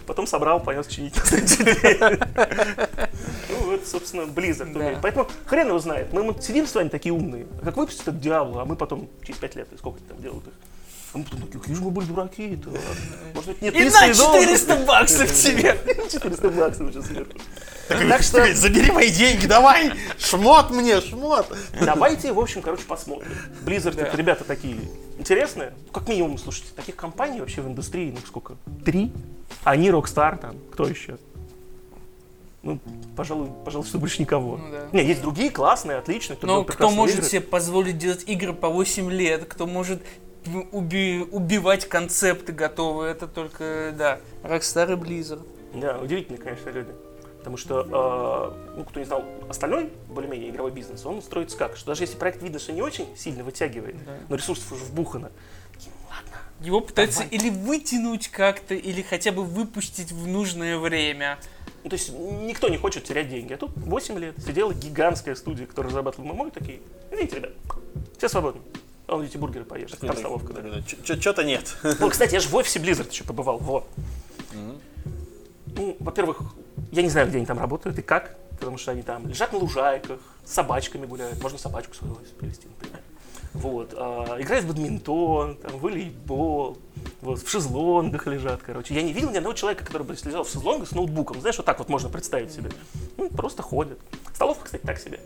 Потом собрал, понес чинить. Ну, вот, собственно, Blizzard. Поэтому хрен его знает. Мы сидим с вами такие умные. Как выпустят этот Diablo, а мы потом через 5 лет, сколько там делают их. А мы потом такие, какие же мы были дураки, да. Может быть, нет, и на $400 тебе! $400 сейчас сверху. Так что забери мои деньги, давай! Шмот мне, шмот! Давайте, в общем, короче, посмотрим. Blizzard, это ребята такие интересные. Как минимум, слушайте, таких компаний вообще в индустрии, ну сколько? 3. Они, Rockstar, там, кто еще? Ну, пожалуй, что больше никого. Ну, да. Не, есть другие классные, отличные. Но кто может игры. Себе позволить делать игры по 8 лет, кто может... убивать концепты готовы, это только, да, Rockstar и Blizzard. Да, удивительные, конечно, люди. Потому что, кто не знал, остальной, более-менее, игровой бизнес, он строится как? Что даже если проект видно, что не очень сильно вытягивает, но ресурсов уже вбухано, ладно. Его пытаются или вытянуть как-то, или хотя бы выпустить в нужное время. Ну, то есть никто не хочет терять деньги. А тут 8 лет сидела гигантская студия, которая зарабатывала ММО, и такие, видите, ребят, все свободны. Он ведь и бургеры поешь, там столовка. Да. Чё-то нет. Ну, кстати, я же в офисе Blizzard еще побывал, вот. Ну, во-первых, я не знаю, где они там работают и как, потому что они там лежат на лужайках, с собачками гуляют, можно собачку свою привезти, например. Вот, играют в бадминтон, там, в волейбол, вот, в шезлонгах лежат, короче. Я не видел ни одного человека, который бы лежал в шезлонгах с ноутбуком, знаешь, вот так вот можно представить себе. Ну, просто ходят. Столовка, кстати, так себе.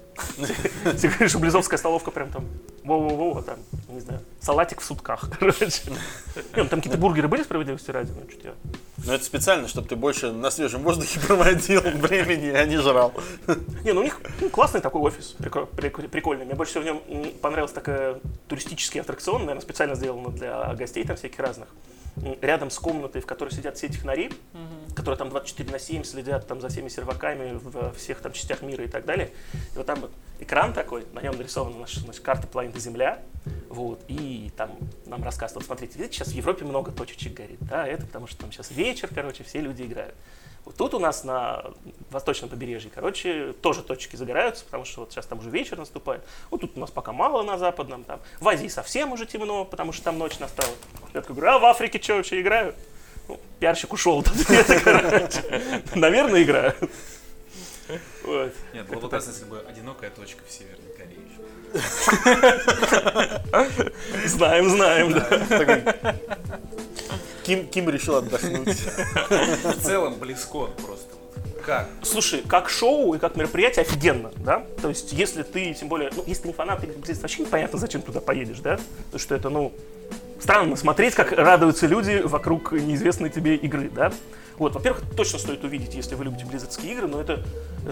Ты говоришь, что Близовская столовка прям там, воу-воу-воу, там, не знаю, салатик в сутках, короче. Там какие-то бургеры были, справедливости ради, ну, что-то я... Ну, это специально, чтобы ты больше на свежем воздухе проводил времени, а не жрал. Не, ну, у них классный такой офис, прикольный. Мне больше всего в нем понравился такой туристический аттракцион, наверное, специально сделан для гостей там всяких разных. Рядом с комнатой, в которой сидят все технари, которые там 24/7 следят там за всеми серваками во всех там частях мира и так далее. И вот там вот экран такой, на нем нарисована наша карта планеты Земля, вот, и там нам рассказывают, смотрите, видите, сейчас в Европе много точечек горит, да, это потому что там сейчас вечер, короче, все люди играют. Вот тут у нас на восточном побережье, короче, тоже точки загораются, потому что вот сейчас там уже вечер наступает. Вот тут у нас пока мало на западном, там в Азии совсем уже темно, потому что там ночь настала. Я такой говорю, а в Африке что вообще играют? Ну, пиарщик ушел, наверное, играют. Нет, было бы классно, если бы одинокая точка в Северной Корее. Знаем, знаем, да. Ким решил отдохнуть. В целом, BlizzCon просто. Как? Слушай, как шоу и как мероприятие офигенно, да? То есть, если ты, тем более, ну, если ты не фанат, вообще непонятно, зачем туда поедешь, да? Потому что это, ну, странно смотреть, как радуются люди вокруг неизвестной тебе игры, да? Вот, во-первых, точно стоит увидеть, если вы любите близзардские игры, но это,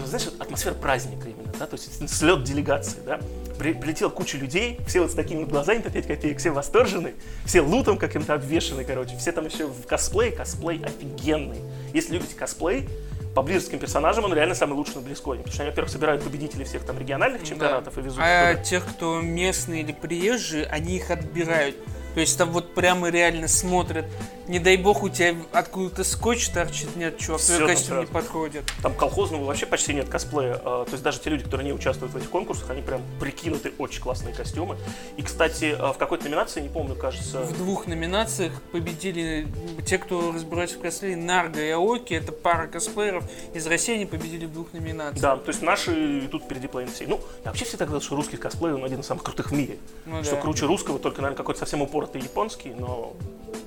знаешь, атмосфера праздника именно, да, то есть слет делегации, да. Прилетела куча людей, все вот с такими глазами по 5 копеек, все восторжены, все лутом каким-то обвешаны, короче, все там еще в косплей офигенный. Если любите косплей, по близзардским персонажам он реально самый лучший на Близконе, потому что они, во-первых, собирают победителей всех там региональных чемпионатов и везут туда. А тех, кто местные или приезжие, они их отбирают. То есть там вот прямо реально смотрят, не дай бог у тебя откуда-то скотч торчит, нет, чувак, твой костюм не подходит. Там колхозного вообще почти нет косплея, то есть даже те люди, которые не участвуют в этих конкурсах, они прям прикинуты, очень классные костюмы. И, кстати, в какой-то номинации, не помню, кажется... В двух номинациях победили те, кто разбирается в косплее, Нарго и Аоки, это пара косплееров из России, они победили в двух номинациях. Да, то есть наши идут впереди половины всей. Ну, вообще все так говорят, что русский косплей, он один из самых крутых в мире. Ну, что да. Круче русского, только, наверное, какой-то совсем упор это японский, но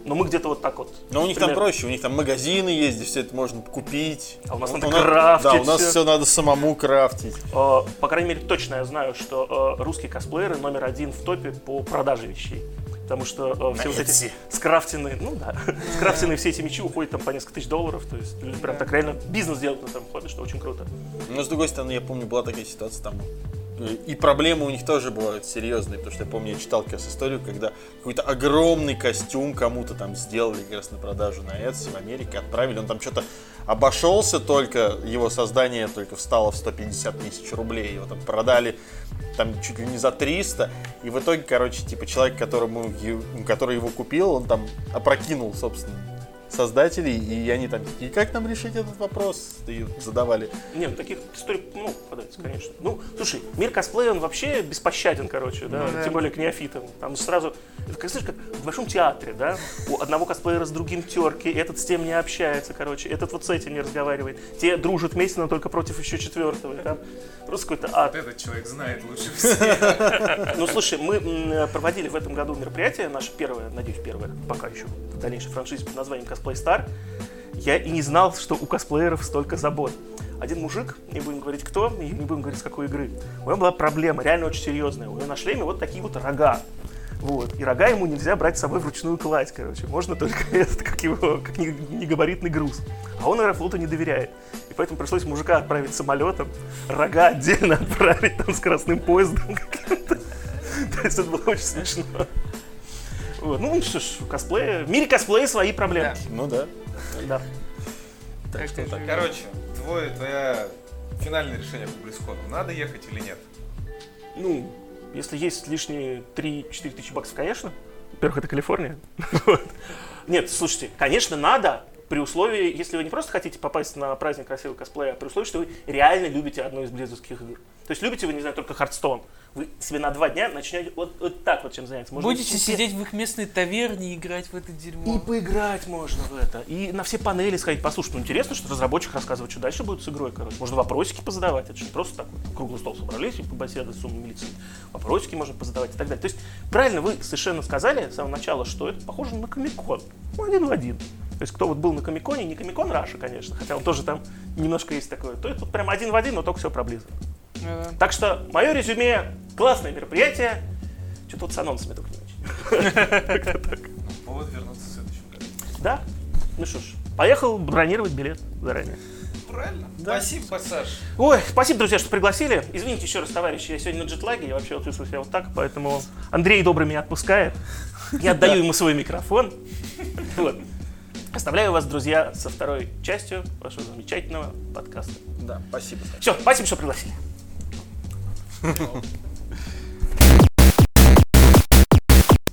мы где-то вот так вот. Но у них там проще, у них там магазины есть, где все это можно купить. А у нас надо крафтить. Да, у нас все надо самому крафтить. По крайней мере, точно я знаю, что русские косплееры номер один в топе по продаже вещей. Потому что все вот эти скрафтенные, ну да, скрафтенные все эти мечи уходят там по несколько тысяч $1000. То есть люди прям так реально бизнес делают на этом хобби, что очень круто. Но с другой стороны, я помню, была такая ситуация там. И проблемы у них тоже бывают серьезные, потому что я помню, я читал как раз историю, когда какой-то огромный костюм кому-то там сделали как раз на продажу на Etsy в Америке, отправили, он там что-то обошелся только, его создание только встало в 150 000 рублей, его там продали там чуть ли не за 300, и в итоге, короче, типа человек, который его купил, он там опрокинул, собственно, создателей, и они там такие, как нам решить этот вопрос? И задавали. Нет, таких историй много попадается, конечно. Ну, слушай, мир косплея, он вообще беспощаден, короче, да, тем более к неофитам. Там сразу, как, знаешь, как в большом театре, да, у одного косплеера с другим терки, этот с тем не общается, короче, этот вот с этим не разговаривает, те дружат вместе, но только против еще четвертого, и там просто какой-то ад. Вот этот человек знает лучше всех. Ну, слушай, мы проводили в этом году мероприятие, наше первое, надеюсь, первое, пока еще, в дальнейшей франшизе под названием Плейстар, я и не знал, что у косплееров столько забот. Один мужик, не будем говорить кто, и не будем говорить с какой игры, у него была проблема, реально очень серьезная. У него на шлеме вот такие вот рога. Вот. И рога ему нельзя брать с собой вручную кладь, короче. Можно только этот, как негабаритный груз. А он Аэрофлоту не доверяет. И поэтому пришлось мужика отправить самолетом, рога отдельно отправить там с красным поездом каким-то. То есть это было очень смешно. Вот. Ну, что ж, косплея. В мире косплея свои проблемы. Да. Ну да. Да. Так что так. Короче, твое финальное решение по BlizzCon. Надо ехать или нет? Ну, если есть лишние 3-4 тысячи баксов, конечно. Во-первых, это Калифорния. Вот. Нет, слушайте, конечно, надо. При условии, если вы не просто хотите попасть на праздник красивого косплея, а при условии, что вы реально любите одну из близзардских игр. То есть любите вы, не знаю, только Hearthstone. Вы себе на 2 дня начнете вот так вот чем заняться. Можно будете сидеть в их местной таверне и играть в это дерьмо. И поиграть можно в это. И на все панели сходить послушать. Ну, интересно, что разработчик рассказывает, что дальше будет с игрой, короче. Можно вопросики позадавать. Это же не просто так вот круглый стол собрались и побеседовать с умной милицией. Вопросики можно позадавать и так далее. То есть правильно вы совершенно сказали с самого начала, что это похоже на Комик-кон. Ну, один в один. То есть, кто вот был на Комиконе, не Комикон Раша, конечно, хотя он тоже там немножко есть такое, то это прям один в один, но только все про Blizzard. Mm-hmm. Так что, мое резюме, классное мероприятие, что-то вот с анонсами только не очень. Как-то так. Повод вернуться в следующем году. Да? Ну что ж, поехал бронировать билет заранее. Правильно. Да. Спасибо, Саш. Ой, спасибо, друзья, что пригласили. Извините еще раз, товарищи, я сегодня на джетлаге, я вообще чувствую себя вот так, поэтому Андрей добрый меня отпускает. Я отдаю ему свой микрофон. Оставляю вас, друзья, со второй частью вашего замечательного подкаста. Да, спасибо. Все, спасибо, что пригласили.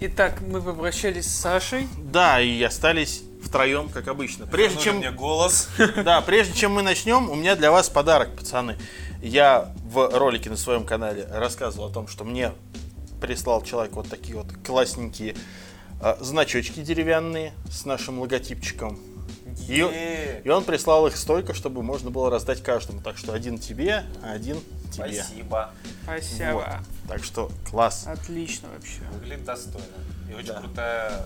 Итак, мы возвращались с Сашей. Да, и остались втроем, как обычно. Прежде чем... мне голос. Да, прежде чем мы начнем, у меня для вас подарок, пацаны. Я в ролике на своем канале рассказывал о том, что мне прислал человек вот такие вот классненькие значочки деревянные с нашим логотипчиком. И он прислал их столько, чтобы можно было раздать каждому. Так что один тебе, а один тебе. Спасибо. Спасибо. Вот. Так что класс. Отлично вообще. Выглядит достойно. И очень крутая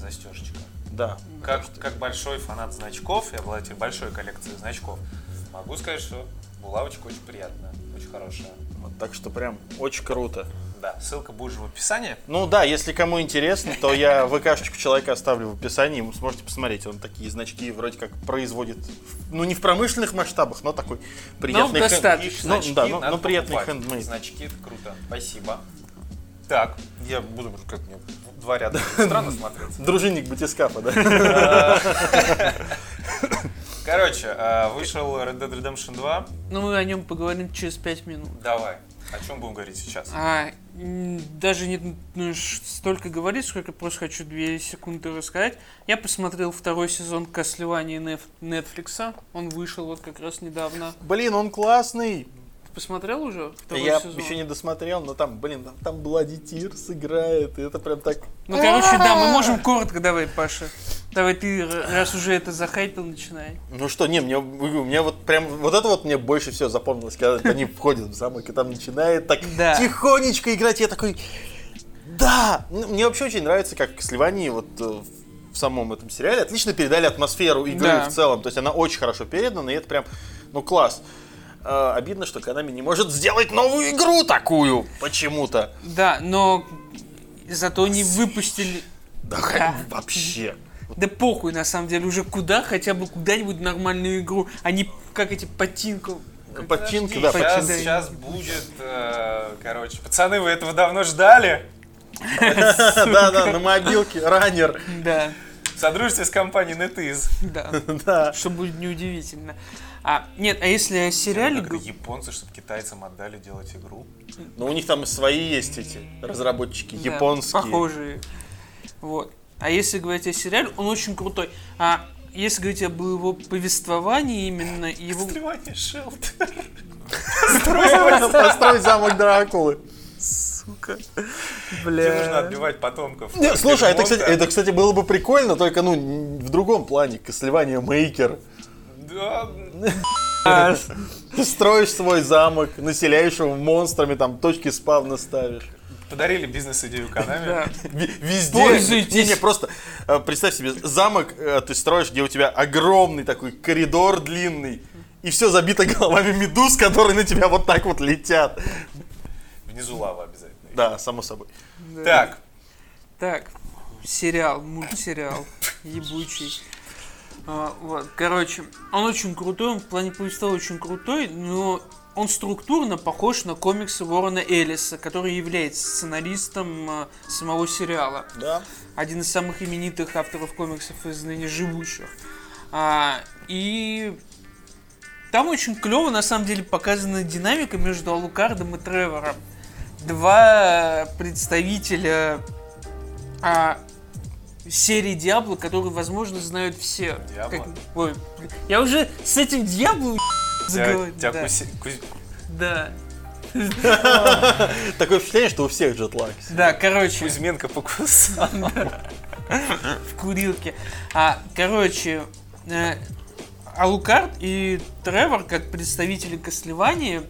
застежечка. Да. Как большой фанат значков, я обладатель большой коллекции значков, могу сказать, что булавочка очень приятная, очень хорошая. Вот, так что прям очень круто. Да, ссылка будет же в описании. Ну да, если кому интересно, то я ВК-шечку человека оставлю в описании, вы сможете посмотреть. Он такие значки вроде как производит, ну не в промышленных масштабах, но такой приятный хендмейд. Но приятный хендмейд. Значки, это круто. Спасибо. Так, я буду как мне два ряда странно смотреться. Дружинник батискафа, да? Короче, вышел Red Dead Redemption 2. Ну мы о нем поговорим через 5 минут. Давай. О чем будем говорить сейчас? Даже не столько говорить, сколько просто хочу 2 секунды рассказать. Я посмотрел 2 сезон Castlevania Netflix. Он вышел вот как раз недавно. Блин, он классный! Посмотрел уже? Я сезон? Еще не досмотрел, но там, там Bloody Tears играет, и это прям так... Ну, короче, да, мы можем коротко, давай, Паша. Давай ты, раз уже это захайпил, начинай. Ну что, не, у меня вот прям, вот это вот мне больше всего запомнилось, когда они входят в замок, и там начинает так тихонечко играть, я такой, да! Мне вообще очень нравится, как в Castlevania, вот в самом этом сериале, отлично передали атмосферу игры в целом, то есть она очень хорошо передана, и это прям, ну, класс. Обидно, что Konami не может сделать новую игру такую почему-то. Да, но зато не выпустили... Да. Вообще. Да похуй, на самом деле, уже куда, хотя бы куда-нибудь нормальную игру, а не как эти подтинку. Подтинки, да. Сейчас будет, короче, пацаны, вы этого давно ждали? Да, на мобилке, раннер. Да. Содружитесь с компанией NetEase. Да, что будет неудивительно. Нет, а если о сериале... Как японцы, чтобы китайцам отдали делать игру. Но у них там и свои есть эти разработчики, да, японские. Похожие. Вот. А если говорить о сериале, он очень крутой. А если говорить об его повествовании именно... его... Стрелание Шелтер. Построить замок Дракулы. Сука. Бля. Тебе нужно отбивать потомков. Нет, слушай, это, кстати, было бы прикольно, только в другом плане. Castlevania Maker. Строишь свой замок, населяешь его монстрами, там точки спавна ставишь. Подарили бизнес-идею Konami. Везде. Не, просто представь себе, замок ты строишь, где у тебя огромный такой коридор длинный, и все забито головами медуз, которые на тебя вот так вот летят. Внизу лава обязательно. Да, само собой. Так. Сериал, мультсериал, ебучий. Вот, короче, он очень крутой, он в плане повествовал очень крутой, но он структурно похож на комиксы Уоррена Эллиса, который является сценаристом самого сериала. Да. Один из самых именитых авторов комиксов из ныне живущих. И там очень клево, на самом деле, показана динамика между Алукардом и Тревором. 2 представителя... серии Диабло, которые, возможно, знают все. Диабло? Ой, я уже с этим Диабло заговорил. Да. Такое впечатление, что у всех джетлаг. Да, короче. Кузьменко покусал. В курилке. Короче, Алукард и Тревор, как представители Castlevania,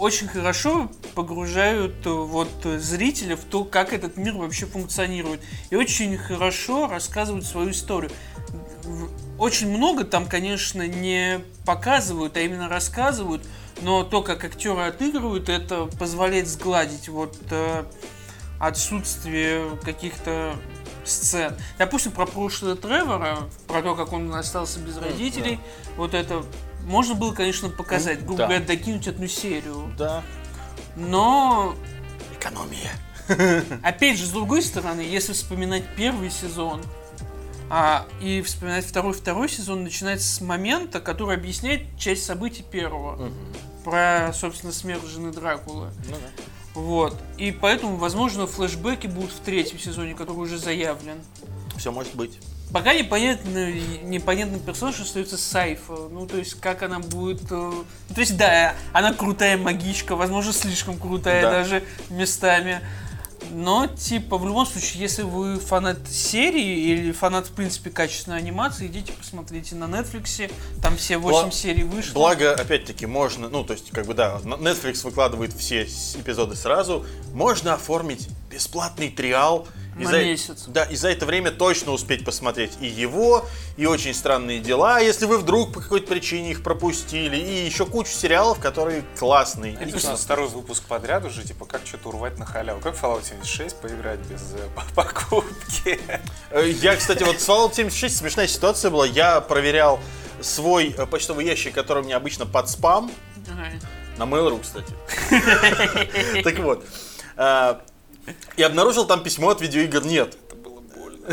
очень хорошо погружают вот зрителя в то, как этот мир вообще функционирует. И очень хорошо рассказывают свою историю. Очень много там, конечно, не показывают, а именно рассказывают. Но то, как актеры отыгрывают, это позволяет сгладить вот отсутствие каких-то сцен. Допустим, про прошлое Тревора, про то, как он остался без родителей, вот это... Можно было, конечно, показать, грубо говоря, докинуть одну серию. Да. Но... Экономия. Опять же, с другой стороны, если вспоминать первый сезон, И вспоминать второй сезон начинается с момента, который объясняет часть событий первого. Mm-hmm. Про, собственно, смерть жены Дракулы. Mm-hmm. Вот. И поэтому, возможно, флешбеки будут в третьем сезоне, который уже заявлен. Все может быть. Пока непонятный персонаж остается Сайфа. Ну, то есть, как она будет... То есть, да, она крутая магичка, возможно, слишком крутая, да, даже местами. Но, типа, в любом случае, если вы фанат серии или фанат, в принципе, качественной анимации, идите посмотрите на Netflix, там все 8 серий вышло. Благо, опять-таки, можно, ну, то есть, как бы, да, Netflix выкладывает все эпизоды сразу, можно оформить бесплатный триал. Месяц. Да, и за это время точно успеть посмотреть и его, и «Очень странные дела», если вы вдруг по какой-то причине их пропустили, и еще кучу сериалов, которые классные. Это у нас второй выпуск подряд уже, типа, как что-то урвать на халяву. Как в Fallout 76 поиграть без покупки? Я, кстати, вот с Fallout 76 смешная ситуация была. Я проверял свой почтовый ящик, который у меня обычно под спам. На Mail.ru, кстати. Так вот. И обнаружил там письмо от видеоигр «Нет». Это было больно.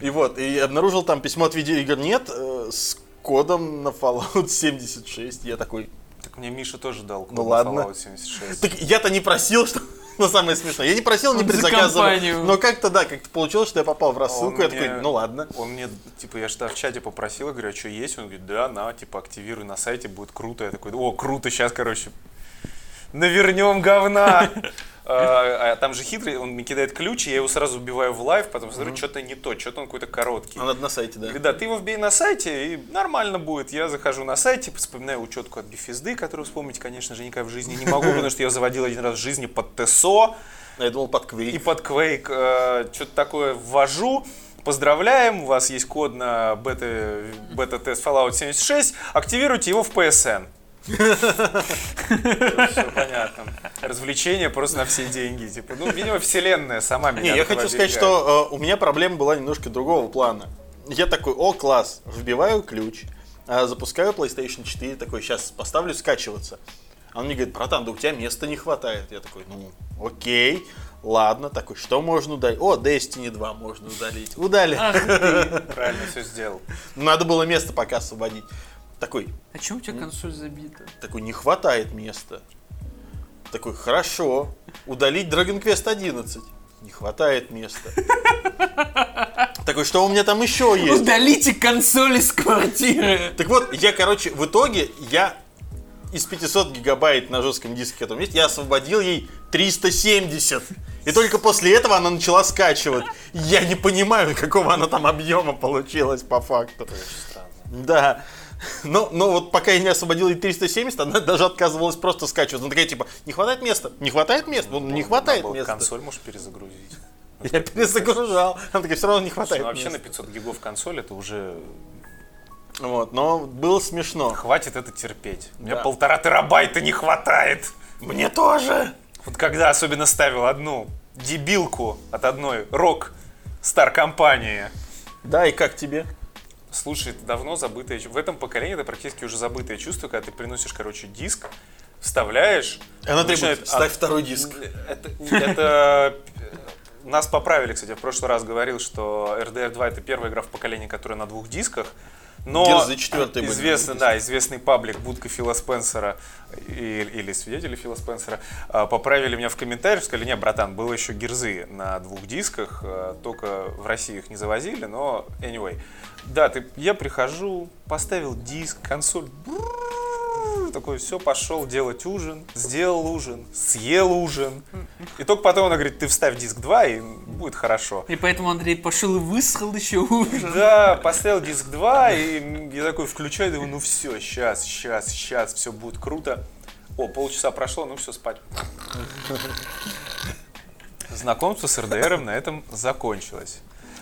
И вот, и обнаружил там письмо от видеоигр «Нет» с кодом на Fallout 76. Я такой... Так мне Миша тоже дал код на Fallout 76. Так я-то не просил, что... Но самое смешное, я не просил, не предзаказывал. Но как-то, да, как-то получилось, что я попал в рассылку, я такой, ну ладно. Он мне, типа, я же в чате попросил, я говорю, а что есть? Он говорит, да, на, типа, активируй на сайте, будет круто. Я такой, о, круто, сейчас, короче, навернем говна. А там же хитрый, он мне кидает ключ, и я его сразу убиваю в лайв, потом смотрю, что-то не то, что-то он какой-то короткий. Он на сайте, да. Говорит, да, ты его вбей на сайте, и нормально будет. Я захожу на сайте, вспоминаю учетку от Bethesda, которую вспомнить, конечно же, никак в жизни не могу, потому что я заводил один раз в жизни под ТСО. Я думал, под Quake. И под Quake что-то такое ввожу. Поздравляем, у вас есть код на бета-тест Fallout 76, активируйте его в PSN. Все понятно. Развлечение просто на все деньги. Типа, ну, видимо, вселенная сама меня. Не, я хочу сказать, что у меня проблема была немножко другого плана. Я такой, о, класс, вбиваю ключ, запускаю PlayStation 4, такой, сейчас поставлю скачиваться. А он мне говорит, братан, да у тебя места не хватает. Я такой, ну, окей, ладно, такой, что можно удалить? О, Destiny 2 можно удалить. Удалил. Правильно все сделал. Надо было место пока освободить. Такой. А чего у тебя консоль забита? Такой, не хватает места. Такой, хорошо. Удалить Dragon Quest 11. Не хватает места. Такой, что у меня там еще есть? Удалите консоль из квартиры. Так вот, я, короче, в итоге я из 500 гигабайт на жестком диске, котором есть, я освободил ей 370. И только после этого она начала скачивать. Я не понимаю, какого она там объема получилась по факту. Это очень странно. Да. Но вот пока я не освободил и 370, она даже отказывалась просто скачивать. Она такая, типа, не хватает места, не хватает места, ну, не хватает места. Консоль можешь перезагрузить. Я перезагружал, она такая, все равно не хватает места. Вообще на 500 гигов консоль это уже... Вот, но было смешно. Хватит это терпеть. Да. У меня 1,5 терабайта не хватает. Мне тоже. Вот когда особенно ставил одну дебилку от одной рок-стар-компании. Да, и как тебе? Слушай, это давно забытое чувство. В этом поколении это практически уже забытое чувство, когда ты приносишь, короче, диск, вставляешь... Она требует, вставь второй диск. Нас поправили, кстати, я в прошлый раз говорил, что RDR 2 это первая игра в поколении, которая на двух дисках. Но известный, да, известный паблик «Будка Фила Спенсера» или «Свидетели Фила Спенсера» поправили меня в комментариях, сказали, не, братан, было еще герзы на двух дисках, только в России их не завозили, но anyway. Да, я прихожу, поставил диск, консоль, такой, все, пошел делать ужин, сделал ужин, съел ужин. И только потом она говорит, ты вставь диск 2, и будет хорошо. И поэтому Андрей пошел и высрал еще ужин. Да, поставил диск 2, и я такой включаю, думаю, ну все, сейчас, все будет круто. О, полчаса прошло, ну все, спать. Знакомство с РДРом на этом закончилось.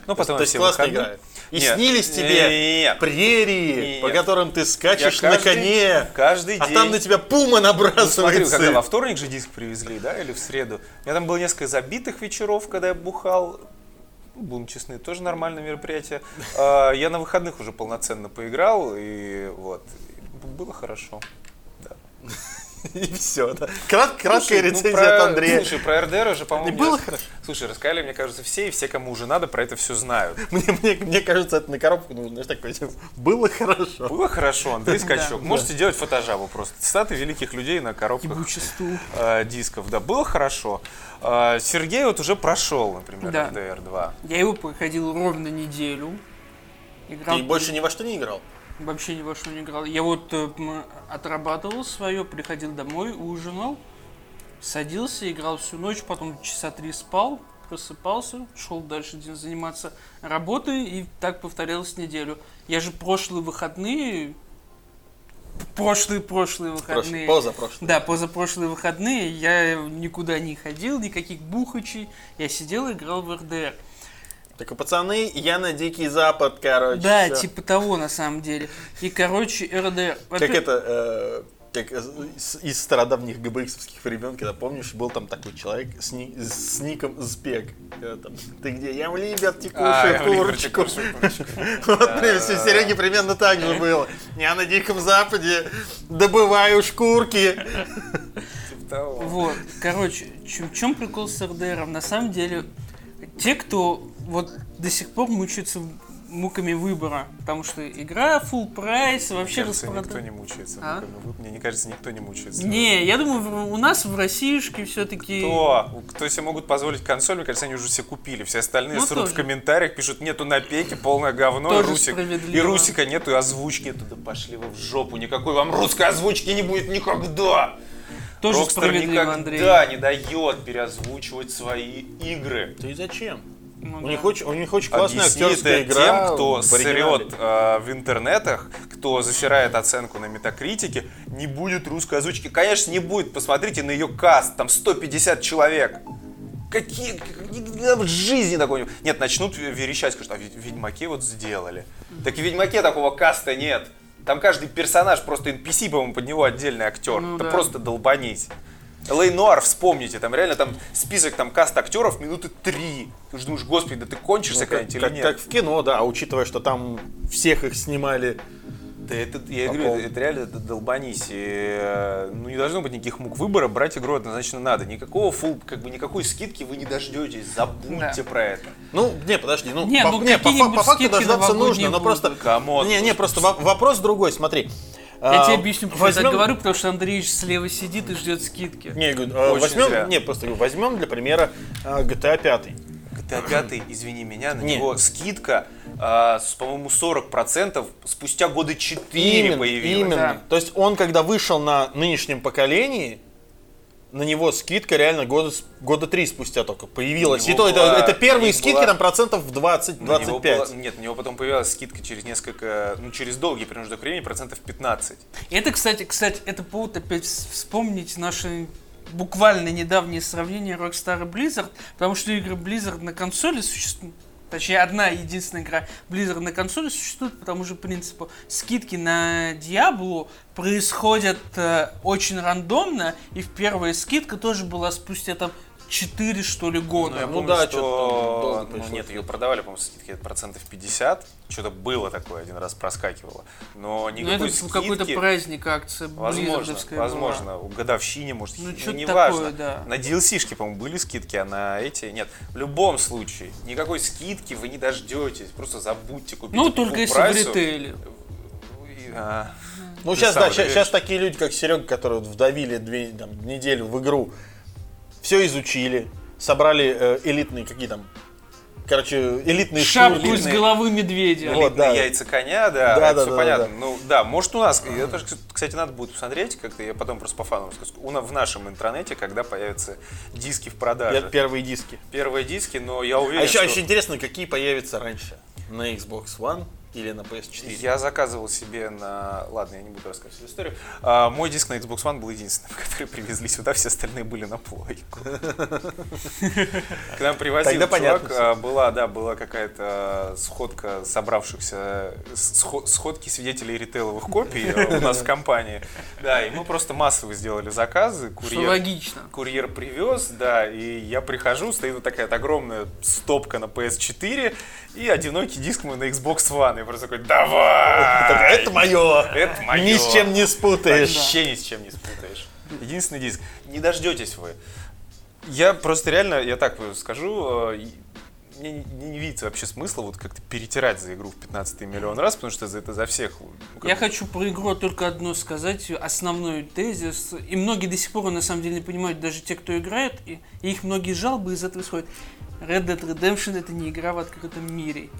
Ну, потом все выходные. И нет, снились тебе прерии, по которым ты скачешь на коне, каждый день. А там на тебя пума набрасывается. Ну, смотри, когда во вторник же диск привезли, да, или в среду. У меня там было несколько забитых вечеров, когда я бухал. Будем честны, тоже нормальное мероприятие. Я на выходных уже полноценно поиграл, и вот. Было хорошо. Да. И все, да. Краткая рецензия от Андрея. Слушай, про РДР уже, по-моему, не было хорошо. Слушай, рассказали, мне кажется, все, и все, кому уже надо, про это все знают. Мне кажется, это на коробку нужно, знаешь, такое. Было хорошо. Было хорошо, Андрей Скачок. Можете делать фотожабу просто. Цитаты великих людей на коробках дисков. Да, было хорошо. Сергей вот уже прошел, например, РДР 2. Я его проходил ровно неделю. Ты больше ни во что не играл? Вообще ни во что не играл. Я вот отрабатывал свое, приходил домой, ужинал, садился, играл всю ночь, потом часа 3 спал, просыпался, шел дальше день заниматься работой, и так повторялось неделю. Я же прошлые выходные. Позапрошлые. Да, позапрошлые выходные я никуда не ходил, никаких бухачей. Я сидел и играл в РДР. Так, пацаны, я на Дикий Запад, короче. Да, всё. Типа того, на самом деле. И, короче, РДР... Как это, как из стародавних ГБХовских времен, когда, помнишь, был там такой человек с ником Збек. Там, ты где? Я в Либерти кушаю курочку. Вот, блин, все, Сереге примерно так же было. Я на Диком Западе добываю шкурки. Типа того. Вот, короче, в чем прикол с РДРом? На самом деле, те, кто... Вот до сих пор мучаются муками выбора, потому что игра full прайс, вообще распродана. Никто не мучается. А? Мне кажется, никто не мучается. Не, я думаю, у нас в Россиюшке все-таки... Кто себе могут позволить консоль, мне кажется, они уже все купили. Все остальные срут тоже в комментариях, пишут, нету напеки, полное говно, Русик. И Русика нету, и озвучки нету. Да пошли вы в жопу, никакой вам русской озвучки не будет никогда! Тоже Rockstar справедливо, Андрей. Rockstar никогда не дает переозвучивать свои игры. Да и зачем? Ну, у них очень классная актерская игра. Тем, кто срет в интернетах, кто засирает оценку на Метакритике, не будет русской озвучки. Конечно, не будет. Посмотрите на ее каст. Там 150 человек. Какие в жизни такой. Нет, начнут верещать, скажут, а Ведьмаке вот сделали. Так и в Ведьмаке такого каста нет. Там каждый персонаж просто NPC, по-моему, под него отдельный актер. Ну, это да. Просто долбанись. LA Noire, вспомните, там реально там список там каст актеров минуты 3. Ты уже думаешь, господи, да ты кончишься когда-нибудь или нет? Как в кино, да, учитывая, что там всех их снимали. Да это, я говорю, это реально это долбанись. И, ну не должно быть никаких мук выбора, брать игру однозначно надо. Никакого фул, как бы никакой скидки вы не дождетесь, забудьте про это. Ну, не, подожди, по факту дождаться нужно, но просто... Просто вопрос другой, смотри. Я тебе объясню, почему я так говорю, потому что Андреевич слева сидит и ждет скидки. Возьмем для примера GTA 5. GTA 5, извини меня, на него скидка, по-моему, 40% спустя года 4 появилась. Именно, да. То есть он, когда вышел на нынешнем поколении, на него скидка реально года 3 спустя только появилась. И то это первые скидки там 20-25%. Нет, у него потом появилась скидка через несколько, через долгий промежуток времени 15%. Это, кстати, это повод опять вспомнить наши буквально недавние сравнения Rockstar и Blizzard, потому что игры Blizzard на консоли существуют. Точнее, одна единственная игра Blizzard на консоли существует по тому же принципу. Скидки на Diablo происходят очень рандомно, и первая скидка тоже была спустя там 4, что ли, года. Я помню, что... ее продавали, по-моему, скидки 50%. Что-то было такое, один раз проскакивало. Но никакой это скидки... какой-то праздник, акция Близзардовская. Возможно, в годовщине, может, не важно. Да. На DLC-шке, по-моему, были скидки, а на эти нет. В любом случае, никакой скидки вы не дождетесь. Просто забудьте купить. Ну, только если в ритейле. Сейчас такие люди, как Серега, которые вдавили неделю в игру, все изучили, собрали элитные шапку шкуры. С головы медведя. Яйца коня, все понятно. Да. Может у нас, это, кстати, надо будет посмотреть, как-то я потом просто по фану расскажу. В нашем интернете, когда появятся диски в продаже. Первые диски, но я уверен, что... еще интересно, какие появятся раньше на Xbox One. Или на PS4. Я заказывал себе на... Ладно, я не буду рассказывать эту историю. Мой диск на Xbox One был единственным, который привезли сюда, все остальные были на плойку. К нам привозил чувак, была какая-то сходка собравшихся, сходки свидетелей ритейловых копий у нас в компании. Да, и мы просто массово сделали заказы. Что логично. Курьер привез, и я прихожу, стоит вот такая огромная стопка на PS4 и одинокий диск мой на Xbox One. Я просто такой, давай! Это мое! Ни с чем не спутаешь. Вообще ни с чем не спутаешь. Единственный диск. Не дождетесь вы. Я просто реально, я так скажу, мне не видится вообще смысла вот как-то перетирать за игру в 15 миллион раз, потому что это за всех. Я хочу про игру только одно сказать, основной тезис. И многие до сих пор, на самом деле, не понимают, даже те, кто играет, и их многие жалобы из этого исходят. Red Dead Redemption — это не игра в открытом мире.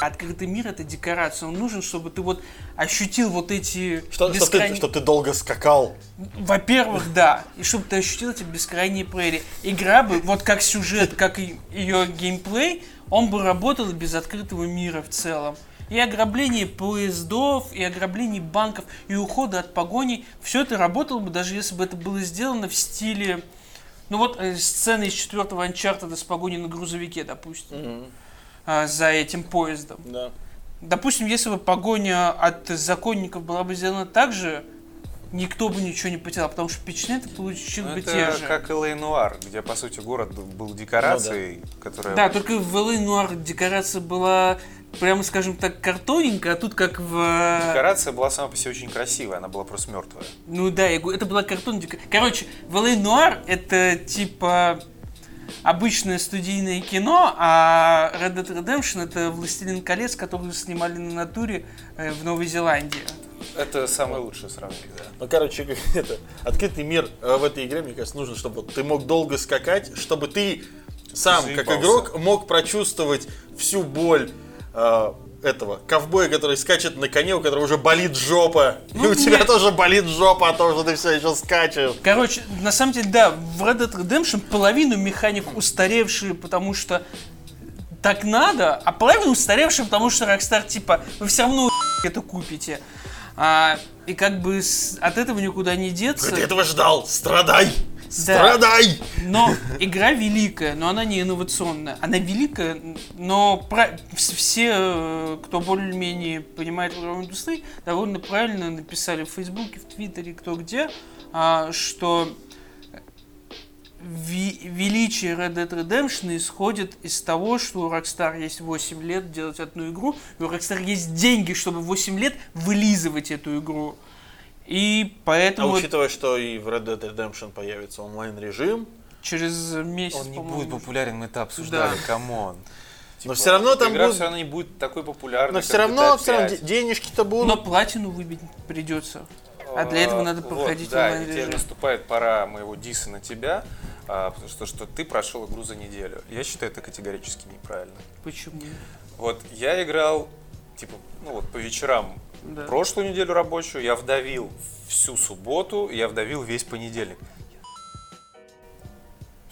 Открытый мир — это декорация. Он нужен, чтобы ты вот ощутил вот эти... Чтобы ты долго скакал. Во-первых, да. И чтобы ты ощутил эти бескрайние прерии. Игра бы, вот как сюжет, как ее геймплей, он бы работал без открытого мира в целом. И ограбление поездов, и ограбление банков, и ухода от погоней. Все это работало бы, даже если бы это было сделано в стиле... Ну вот сцена из 4-го Uncharted с погоней на грузовике, допустим, за этим поездом. Да. Допустим, если бы погоня от законников была бы сделана так же, никто бы ничего не потерял, потому что впечатление получил бы те же. Это как LA Noire, где, по сути, город был декорацией, которая... Да, только в LA Noire декорация была... Прямо, скажем так, картоненькая, а тут как в... Декорация была сама по себе очень красивая, она была просто мертвая. Ну да, это была картонная декорация. Короче, LA Noire — это типа обычное студийное кино, а Red Dead Redemption — это «Властелин колец», который снимали на натуре в Новой Зеландии. Это самое лучшее сравнение, да. Ну, короче, это открытый мир в этой игре, мне кажется, нужен, чтобы ты мог долго скакать, чтобы ты сам, как игрок, мог прочувствовать всю боль этого ковбоя, который скачет на коне, у которого уже болит жопа. Ну, и у тебя тоже болит жопа от того, что ты все еще скачешь. Короче, на самом деле, да, в Red Dead Redemption половину механик устаревшие, потому что так надо, а половину устаревшие, потому что Rockstar, типа, вы все равно это купите. И как бы от этого никуда не деться. Ты этого ждал, страдай! Страдай! Да. Но игра великая, но она не инновационная. Она великая, но все, кто более-менее понимает игровую индустрию, довольно правильно написали в Фейсбуке, в Твиттере, кто где, что величие Red Dead Redemption исходит из того, что у Rockstar есть 8 лет делать одну игру, и у Rockstar есть деньги, чтобы 8 лет вылизывать эту игру. И поэтому... А учитывая, что и в Red Dead Redemption появится онлайн-режим... Через месяц, он не будет популярен, мы это обсуждали, камон. Но все равно там будет... Игра все равно не будет такой популярной, но все равно денежки-то будут... Но платину выбить придется. А для этого надо проходить онлайн-режим. Да, теперь наступает пора моего диса на тебя, потому что ты прошел игру за неделю. Я считаю, это категорически неправильно. Почему? Вот я играл, типа, ну вот по вечерам... Да. Прошлую неделю рабочую я вдавил всю субботу, я вдавил весь понедельник.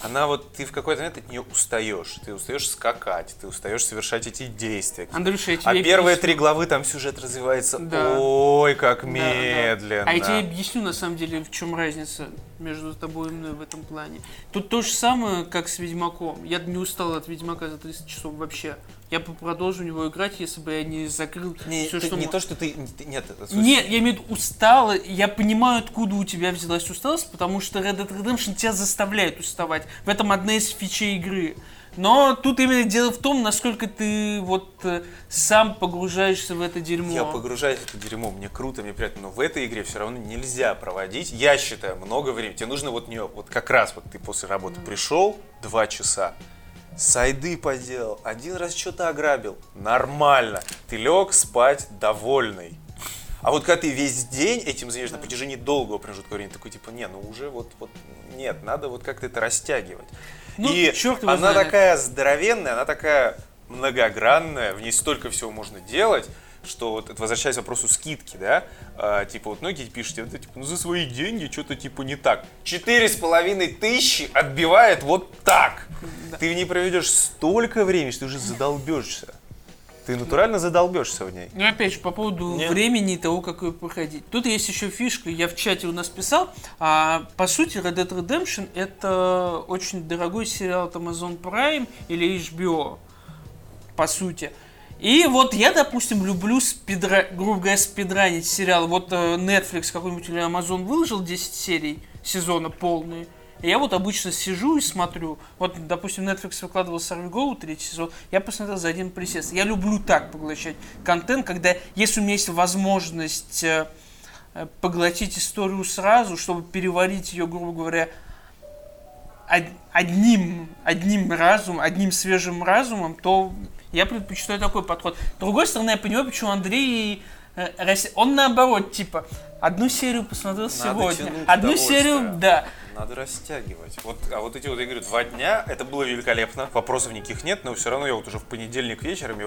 Она вот, ты в какой-то момент от нее устаешь. Ты устаешь скакать, ты устаешь совершать эти действия. Андрюша, я тебе первые 3 главы там сюжет развивается, ой, как медленно. Да. А я тебе объясню, на самом деле, в чем разница между тобой и мной в этом плане. Тут то же самое, как с Ведьмаком. Я не устал от Ведьмака за 30 часов вообще. Я бы продолжил в него играть, если бы я не закрыл все, что... Не то, что ты... Нет, нет, я имею в виду устала. Я понимаю, откуда у тебя взялась усталость, потому что Red Dead Redemption тебя заставляет уставать. В этом одна из фичей игры. Но тут именно дело в том, насколько ты вот сам погружаешься в это дерьмо. Я погружаюсь в это дерьмо, мне круто, мне приятно, но в этой игре все равно нельзя проводить, я считаю, много времени. Тебе нужно вот нее, вот как раз вот ты после работы пришел, 2 часа, сайды поделал, 1 раз что-то ограбил, нормально, ты лег спать довольный. А вот когда ты весь день этим занимаешься на протяжении долгого промежутка времени, такой типа, не, ну уже вот нет, надо вот как-то это растягивать. Ну, и она такая здоровенная, она такая многогранная, в ней столько всего можно делать, что вот это возвращаясь к вопросу скидки, да, типа вот многие пишут, вот, типа, ну за свои деньги что-то типа не так. 4500 отбивает вот так. Да. Ты в ней проведешь столько времени, что ты уже задолбешься. Ты натурально задолбешься в ней. Ну, опять же, по поводу времени и того, как ее проходить. Тут есть еще фишка, я в чате у нас писал. По сути, Red Dead Redemption — это очень дорогой сериал от Amazon Prime или HBO, по сути. И вот я, допустим, люблю, грубо говоря, спидранить сериал. Вот Netflix какой-нибудь или Amazon выложил 10 серий сезона полные. Я вот обычно сижу и смотрю. Вот, допустим, Netflix выкладывал «Сорвиголову» 3-й сезон. Я посмотрел за один присест. Я люблю так поглощать контент, когда, если у меня есть возможность поглотить историю сразу, чтобы переварить ее, грубо говоря, одним свежим разумом, то я предпочитаю такой подход. С другой стороны, я понимаю, почему Андрей... Он наоборот, типа, одну серию посмотрел сегодня, одну серию, да. Надо растягивать. Вот, а вот эти вот, я говорю, 2 дня, это было великолепно, вопросов никаких нет, но все равно я вот уже в понедельник вечером,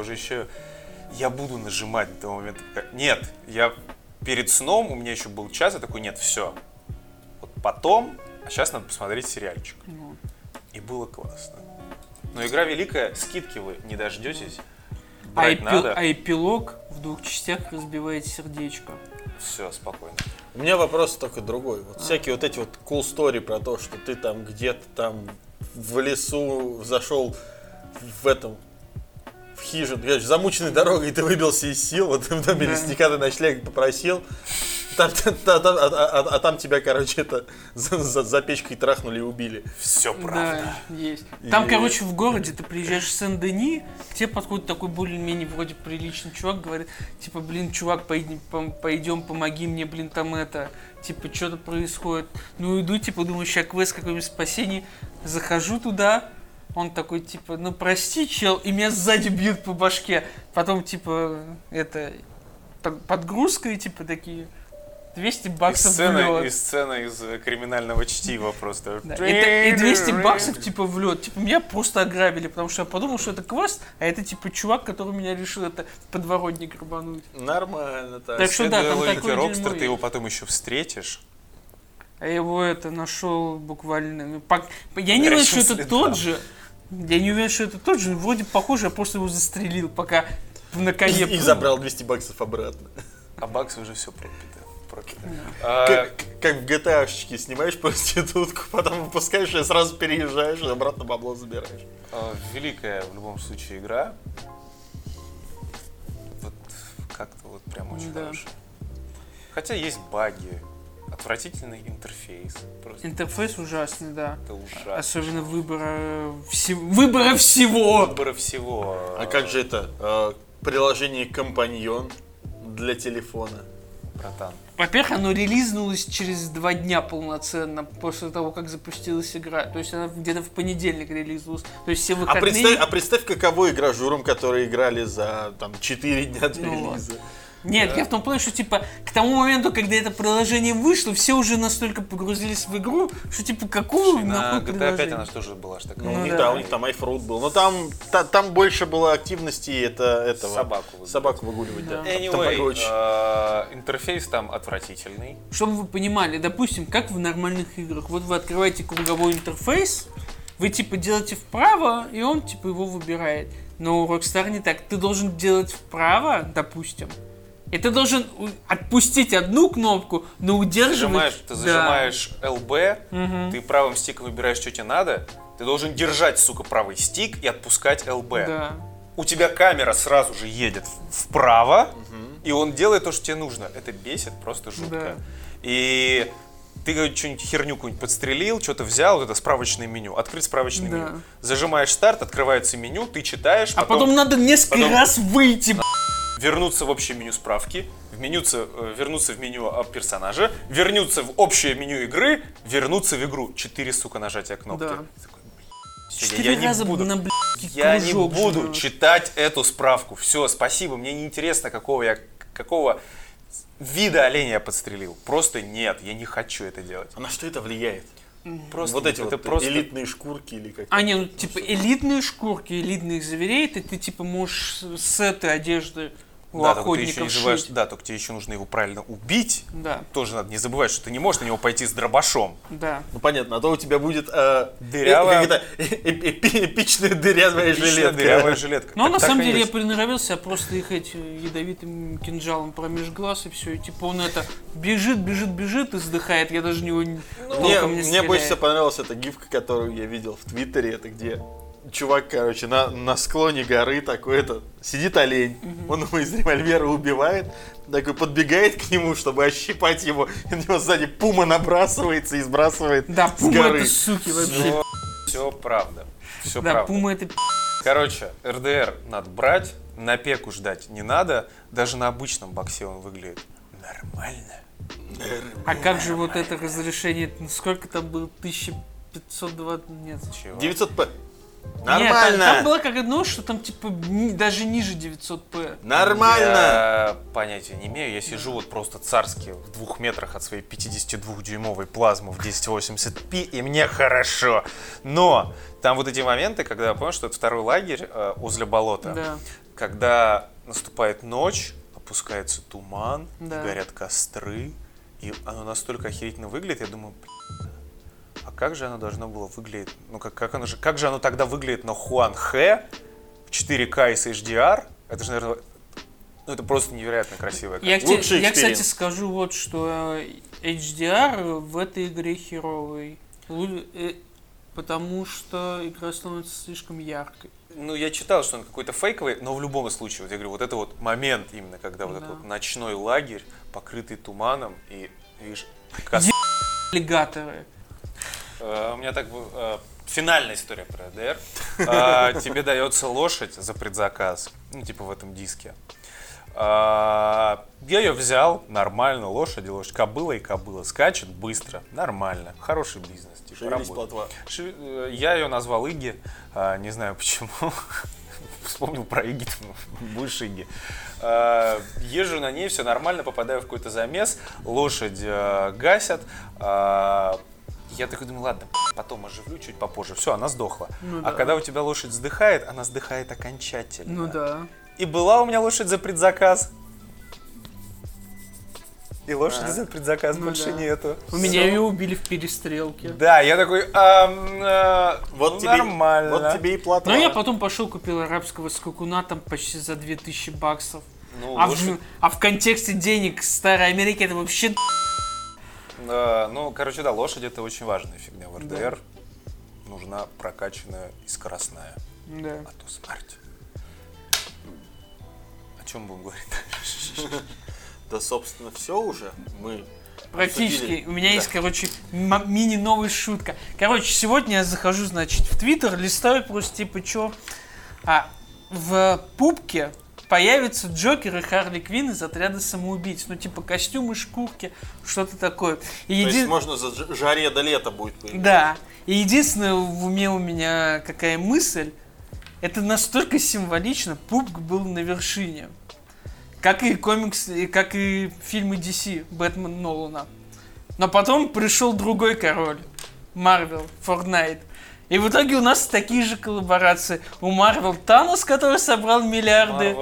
я буду нажимать до того момента, пока... Нет, я перед сном, у меня еще был час, я такой, нет, все. Вот потом, а сейчас надо посмотреть сериальчик. И было классно. Но игра великая, скидки вы не дождетесь. А эпилог в 2 частях разбивает сердечко. Все, спокойно. У меня вопрос только другой. Вот всякие вот эти вот cool story про то, что ты там где-то там в лесу зашел в хижину, короче, замученной дорогой, ты выбился из сил, вот в доме лесника ты ночлег попросил, а там тебя, короче, это за печкой трахнули и убили. Все правда. Да, есть. Там, короче, в городе ты приезжаешь в Сен-Дени, к тебе подходит такой более-менее вроде приличный чувак, говорит, типа, блин, чувак, пойдем, помоги мне, блин, там это, типа, что-то происходит. Ну, иду, типа, думаю, сейчас квест какой-нибудь спасение, захожу туда, он такой, типа, ну, прости, чел, и меня сзади бьют по башке. Потом, типа, это, подгрузка и, типа, такие... $200 влёт. И сцена из криминального чтива просто. Да. И $200 типа влёт. Типа меня просто ограбили, потому что я подумал, что это квест, а это типа чувак, который меня решил это подворотник рубануть. Нормально так. Так что да, там такой Rockstar, ты его потом еще встретишь. А я его это нашел буквально... Я не знаю, что это тот же. Я не уверен, что это тот же. Вроде похоже, я просто его застрелил, пока на коне... И забрал $200 обратно. А баксы уже все пропитали. Как в GTA-шечке снимаешь проститутку, потом выпускаешь и сразу переезжаешь и обратно бабло забираешь. Великая в любом случае игра. Вот как-то вот прям очень хорошая. Хотя есть баги. Отвратительный интерфейс. Просто. Интерфейс ужасный, да. Это ужасно. Особенно выбора всего. А как же это? Приложение «Компаньон» для телефона. Братан. Во-первых, оно релизнулось через 2 дня полноценно после того, как запустилась игра. То есть она где-то в понедельник релизнулась. То есть все выходные... представь, каково игра журам, которые играли за там, 4 дня до релиза. Нет, я в том плане, что типа к тому моменту, когда это приложение вышло, все уже настолько погрузились в игру, что типа какого нахуй приложения? GTA 5 она же тоже была такая. У них там айфрут был, но там больше было активности этого. Собаку выгуливать, да. Anyway, интерфейс там отвратительный. Чтобы вы понимали, допустим, как в нормальных играх. Вот вы открываете круговой интерфейс, вы типа делаете вправо, и он типа его выбирает. Но у Rockstar не так. Ты должен делать вправо, допустим, и ты должен отпустить одну кнопку, но удерживать... Ты зажимаешь ЛБ, ты правым стиком выбираешь, что тебе надо, ты должен держать, сука, правый стик и отпускать ЛБ. Да. У тебя камера сразу же едет вправо, и он делает то, что тебе нужно. Это бесит просто жутко. Да. И ты что-нибудь херню какую-нибудь подстрелил, что-то взял, вот это справочное меню. Открыть справочное меню. Зажимаешь старт, открывается меню, ты читаешь. А потом надо несколько раз выйти, вернуться в общее меню справки, вернуться в меню персонажа, вернуться в общее меню игры, вернуться в игру. 4, сука, нажатия кнопки. Да. Я не буду читать эту справку. Все, спасибо, мне не интересно, какого вида оленя я подстрелил. Просто нет, я не хочу это делать. А на что это влияет? Просто вот эти вот просто... элитные шкурки или как-то. Элитные шкурки, элитных зверей, ты типа можешь с этой одежды у охотников шить. Да, только тебе еще нужно его правильно убить. Да. Тоже надо не забывать, что ты не можешь на него пойти с дробашом. Да. Ну понятно, а то у тебя будет эпичная дырявая жилетка. Ну на самом деле я приноровился, я просто их этим ядовитым кинжалом промеж глаз и все. И типа он это бежит и сдыхает. Я даже него толком не стреляю. Мне больше всего понравилась эта гифка, которую я видел в Твиттере. Это где... Чувак, короче, на склоне горы такой-то сидит олень, он его из револьвера убивает, такой подбегает к нему, чтобы ощипать его, и на него сзади пума набрасывается и сбрасывает с горы. Да, пума это суки вообще. Все правда, все правда. Да, пума это... Короче, РДР надо брать, на пеку ждать не надо, даже на обычном боксе он выглядит нормально. А как же вот это разрешение? Сколько там было? 1520... Нет, чего? 900p. Нормально. Нет, там было как одно, что там типа даже ниже 900p. Нормально. Я понятия не имею. Я сижу вот просто царски в 2 метрах от своей 52-дюймовой плазмы в 1080p, и мне хорошо. Но там вот эти моменты, когда я понял, что это второй лагерь возле болота, да. Когда наступает ночь, опускается туман, да. Горят костры, и оно настолько охерительно выглядит, я думаю, а как же оно должно было выглядеть, ну как же оно тогда выглядит на Хуан Хэ в 4К и с HDR? Это же, наверное, ну это просто невероятно красивая картина. Я, кстати, скажу вот, что HDR в этой игре херовый, потому что игра становится слишком яркой. Ну, я читал, что он какой-то фейковый, но в любом случае, вот я говорю, вот это вот момент именно, когда да. Вот этот вот ночной лагерь, покрытый туманом, и, видишь, аллигаторы. У меня так была финальная история про ADR. Тебе дается лошадь за предзаказ, ну, типа в этом диске. Я ее взял, нормально, лошадь, кобыла, скачет быстро, нормально, хороший бизнес. Типа, шевелись, плотва. Я ее назвал Игги, не знаю почему, вспомнил про Игги, будешь Игги. Езжу на ней, все нормально, попадаю в какой-то замес, лошадь гасят, я такой думаю, ладно, потом оживлю, чуть попозже, все, она сдохла. Ну, да. А когда у тебя лошадь сдыхает, она сдыхает окончательно. Ну да. И была у меня лошадь за предзаказ. И лошади за предзаказ больше нету. У меня ее убили в перестрелке. Да, я такой, вот тебе, нормально. Вот тебе и плата. Но я потом пошел купил арабского скакуна там почти за 2000 баксов. Ну, в контексте денег Старой Америки это вообще... лошадь это очень важная фигня в РДР. Да. Нужна прокачанная и скоростная. Да. А то смерть. О чем будем говорить дальше? Да, собственно, все уже. Мы практически. Обсудили. У меня есть, мини-новая шутка. Сегодня я захожу, в Твиттер, листаю просто, чё. А в пупке появятся Джокер и Харли Квинн из отряда самоубийц. Костюмы, шкурки, что-то такое. То есть можно за жаре до лета будет появиться. Да. И единственное в уме у меня какая мысль. Это настолько символично, пупк был на вершине. Как и комиксы, как и фильмы DC, Бэтмен Нолана. Но потом пришел другой король, Марвел, Fortnite. И в итоге у нас такие же коллаборации. У Марвел Танос, который собрал миллиарды.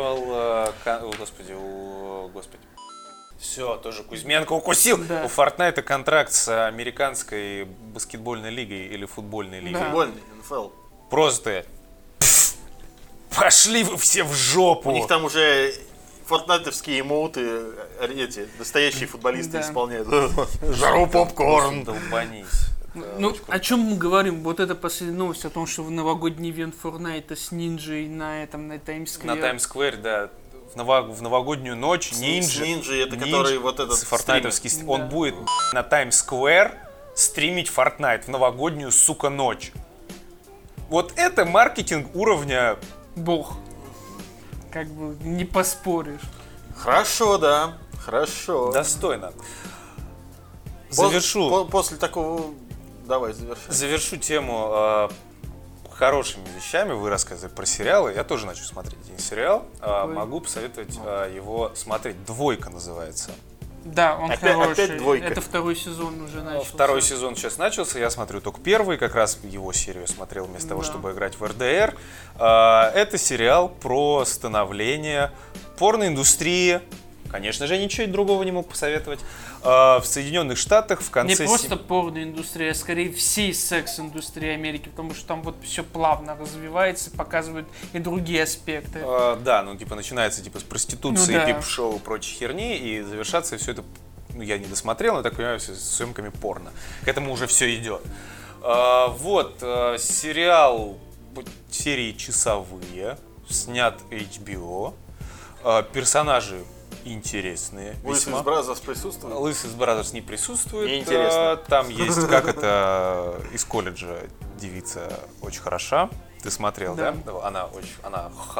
Все, тоже Кузьменко укусил. Да. У Fortnite контракт с американской баскетбольной лигой или футбольной лигой. Да. Футбольный, NFL. Просто... Пошли вы все в жопу! У них там уже фортнайтовские эмоуты, эти настоящие футболисты исполняют. Жару попкорн! Долбанись. О чем мы говорим? Вот это последняя новость о том, что в новогодний ивент Fortnite с Нинджей на Таймсквер. На Таймсквер, да. В новогоднюю ночь Нинджи, это который вот этот фортнайтовский стрим. Он будет на Таймсквер стримить Fortnite в новогоднюю, сука, ночь. Вот это маркетинг уровня... Бог. Не поспоришь. Хорошо, да. Хорошо. Достойно. Завершу. После такого... Давай, завершим. Завершу тему хорошими вещами. Вы рассказывали про сериалы. Я тоже начал смотреть один сериал. Могу посоветовать его смотреть. «Двойка» называется. Да, он хороший. Двойка. Это второй сезон уже начался. Второй сезон сейчас начался, я смотрю только первый, как раз его серию смотрел вместо того, чтобы играть в РДР. Это сериал про становление порноиндустрии. Конечно же, я ничего другого не мог посоветовать. В Соединенных Штатах в конце... Не просто порноиндустрия, а скорее всей секс-индустрии Америки, потому что там вот все плавно развивается, показывают и другие аспекты. Да, начинается с проституции, пип-шоу и прочей херни, и завершаться все это... я не досмотрел, но, так понимаю, с съемками порно. К этому уже все идет. Сериал серии часовые, снят HBO, персонажи интересные. Лысый из Бразерс присутствует? Лысый из Бразерс не присутствует. Неинтересно. Там есть, из колледжа девица очень хороша. Ты смотрел, да? Она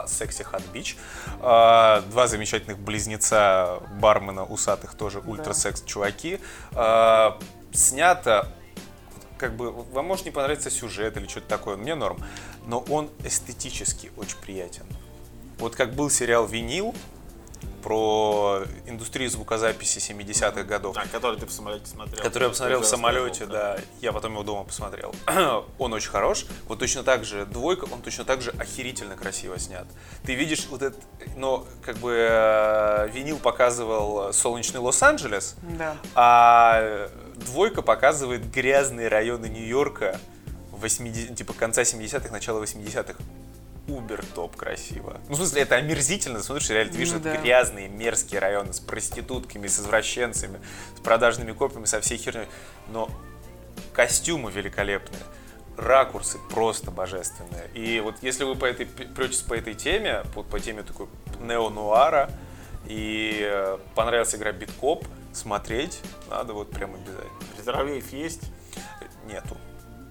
секси хат бич. Два замечательных близнеца бармена усатых, тоже ультрасекс-чуваки. Снято, как бы, вам может не понравиться сюжет или что-то такое, мне норм, но он эстетически очень приятен. Вот как был сериал «Винил», про индустрию звукозаписи 70-х годов. А, который ты в самолете смотрел. Который я посмотрел в самолете, да. Я потом его дома посмотрел. Он очень хорош. Вот точно так же «Двойка», он точно так же охерительно красиво снят. Ты видишь вот этот, но как бы «Винил» показывал солнечный Лос-Анджелес, да, а «Двойка» показывает грязные районы Нью-Йорка типа конца 70-х, начала 80-х. Убер-топ красиво. Ну, в смысле, это омерзительно. Смотришь, реально, ты видишь, это грязные, мерзкие районы с проститутками, с извращенцами, с продажными копами, со всей херней. Но костюмы великолепные, ракурсы просто божественные. И вот если вы претесь по этой теме, по теме такой нео-нуара, и понравилась игра Биткоп, смотреть надо вот прям обязательно. Резервейв есть? Нету.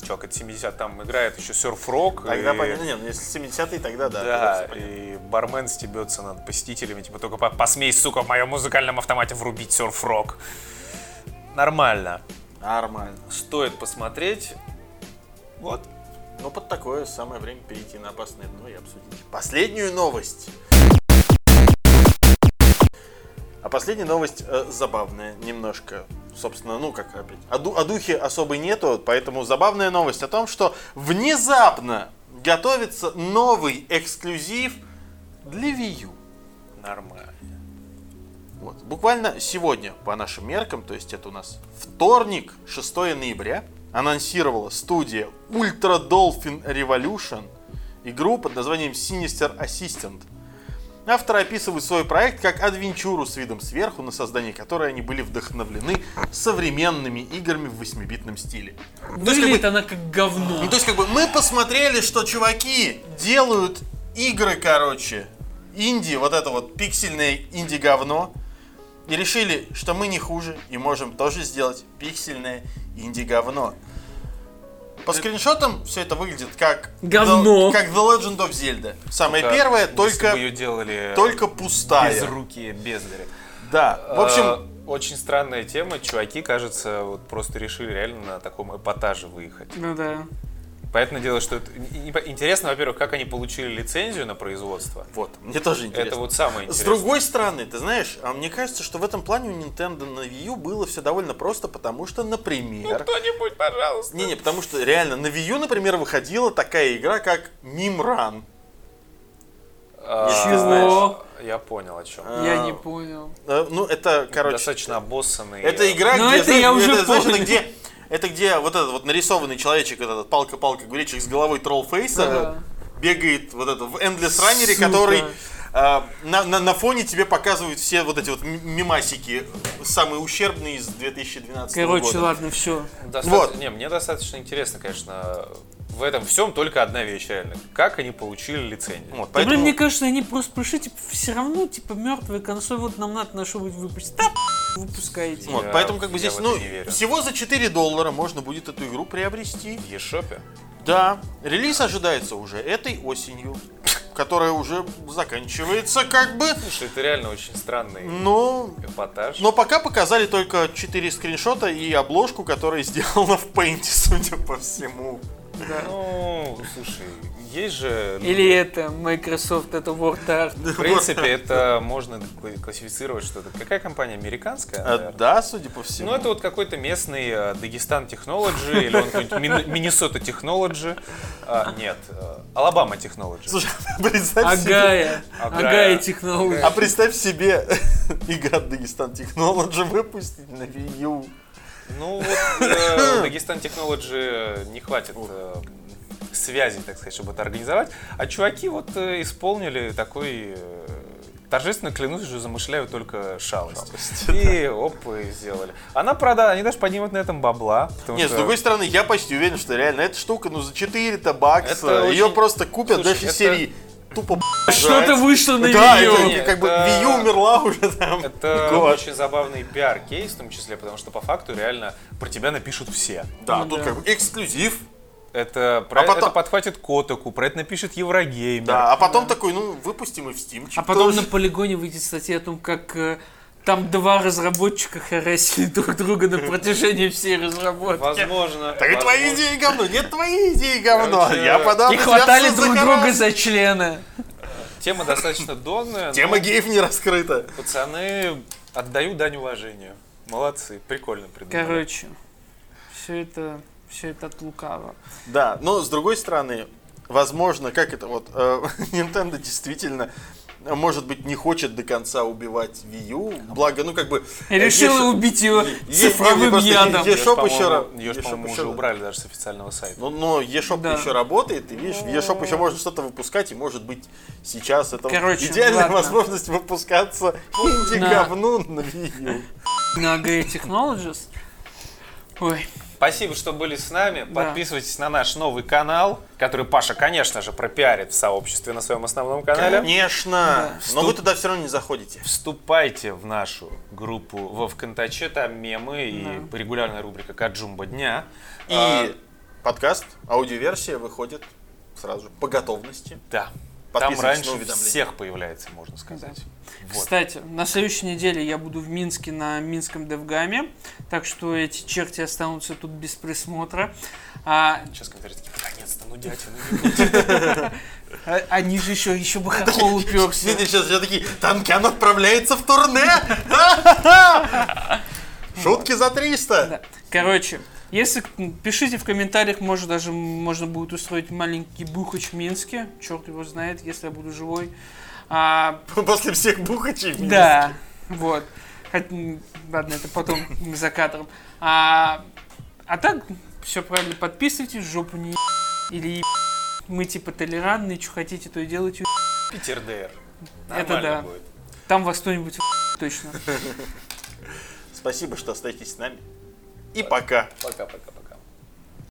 Человек от 70 там играет еще серф-рок. Тогда понятно, нет, если 70-е, тогда да. Да, и бармен стебется над посетителями, типа, только посмей, сука, в моем музыкальном автомате врубить серф-рок. Нормально. Стоит посмотреть. Вот. Ну, под такое самое время перейти на опасное дно и обсудить последнюю новость. А последняя новость забавная немножко. Собственно, ну как опять, о духе особой нету, поэтому забавная новость о том, что внезапно готовится новый эксклюзив для Wii U. Нормально. Вот. Буквально сегодня, по нашим меркам, то есть это у нас вторник, 6 ноября, анонсировала студия Ultra Dolphin Revolution игру под названием Sinister Assistant. Авторы описывают свой проект как адвенчуру с видом сверху, на создание которой они были вдохновлены современными играми в 8-битном стиле. Выглядит она как говно. Ну, то есть, как бы, мы посмотрели, что чуваки делают игры, короче, инди, вот это вот пиксельное инди-говно, и решили, что мы не хуже и можем тоже сделать пиксельное инди-говно. По скриншотам все это выглядит как говно. Как The Legend of Zelda. Самое первое, только пустая. Без руки, без дыры. Да. В общем, очень странная тема. Чуваки, кажется, вот просто решили реально на таком эпатаже выехать. Ну да. Понятное дело, что это... интересно, во-первых, как они получили лицензию на производство. Вот, мне тоже интересно. Это вот самое интересное. С другой стороны, ты знаешь, мне кажется, что в этом плане у Nintendo на Wii U было все довольно просто, потому что, например... Ну, кто-нибудь, пожалуйста. Не-не, потому что реально на Wii U, например, выходила такая игра, как Mime Run. Чего? Я понял, о чем. Я не понял. Ну, это, короче... Достаточно обоссанный. Это игра, где... это я уже понял. Это где вот этот вот нарисованный человечек, вот этот палка-палка-гуречек с головой троллфейса, да, бегает вот этот в Endless Runner, который на фоне тебе показывают все вот эти вот мемасики, самые ущербные из 2012 года. Короче, ладно, все. Вот. Не, мне достаточно интересно, конечно, в этом всем только одна вещь реально. Как они получили лицензию. Вот, поэтому... Мне кажется, они просто пришли, типа, все равно, типа, мертвая консоль, вот нам надо на что-нибудь выпустить. Выпускаете. Вот, поэтому как бы здесь, ну, всего за $4 можно будет эту игру приобрести. В eShop? Да. Релиз ожидается уже этой осенью, которая уже заканчивается как бы. Слушай, это реально очень странный эпатаж. Но пока показали только 4 скриншота и обложку, которая сделана в Paint, судя по всему. Да. Ну, слушай, есть же... Или это Microsoft, это WordArt. В принципе, это можно классифицировать, что это... Какая компания? Американская? Да, судя по всему. Ну, это вот какой-то местный Дагестан Technology, или он какой-нибудь Миннесота Technology. Нет, Алабама Technology. Слушай, представь себе... Агая Technology. А представь себе, игра Дагестан Technology выпустить на Wii U. Ну вот, Дагестан Technology не хватит связи, так сказать, чтобы это организовать. А чуваки вот исполнили такой, торжественно клянусь, что замышляю только шалость. И оп, и сделали. Она продала, они даже поднимут на этом бабла. Нет, что... с другой стороны, я почти уверен, что реально эта штука, ну за $4 ее очень... просто купят. Слушай, даже это... серии. Тупо что-то вышло на Wii U. Как бы Wii U умерла уже там. Это очень забавный пиар-кейс, в том числе, потому что по факту реально про тебя напишут все. Да, тут как бы эксклюзив. Это, про потом... это подхватит Котаку, про это напишет Еврогеймер. Да, а потом такой, ну, выпустим и в Steam. А потом на Полигоне выйдет статья о том, как там два разработчика харасили друг друга на протяжении всей разработки. Возможно. Так и твои идеи говно. Нет, твои идеи говно. Я подал. И хватали друг друга за члены. Тема достаточно донная. Тема геев не раскрыта. Пацаны, отдаю дань уважения. Молодцы, прикольно придумали. Короче, все это от лукавого. Да, но с другой стороны, возможно, как это вот, Nintendo действительно... может быть, не хочет до конца убивать Wii U, благо, ну, как бы... Решила убить его цифровым ядом. eShop уже убрали даже с официального сайта. Но eShop еще работает, и видишь, в eShop еще можно что-то выпускать, и, может быть, сейчас это идеальная возможность выпускаться инди-говну на Wii U. На Agree Technologies. Ой... Спасибо, что были с нами. Да. Подписывайтесь на наш новый канал, который Паша, конечно же, пропиарит в сообществе на своем основном канале. Конечно! Да. Но вы туда все равно не заходите. Вступайте в нашу группу во ВКонтаче, там мемы и регулярная рубрика «Каджумба дня». И подкаст, аудиоверсия выходит сразу же по готовности. Да. Там раньше всех появляется, можно сказать. Да. Вот. Кстати, на следующей неделе я буду в Минске на Минском Девгаме, так что эти черти останутся тут без присмотра. Сейчас комментарии такие, наконец-то, ну дядя, Они же еще бы хохол уперся. Сейчас все такие, Танкян отправляется в турне! Шутки за 300! Короче... Если пишите в комментариях, может даже можно будет устроить маленький бухач в Минске. Черт его знает, если я буду живой. После всех бухачей в Минске. Да, вот. Ладно, это потом за кадром. А так, все правильно, подписывайтесь, жопу не или мы типа толерантные, что хотите, то и делайте. Питер ДР. Это да. Будет. Там вас кто-нибудь точно. Спасибо, что остаетесь с нами. И пока. Пока-пока.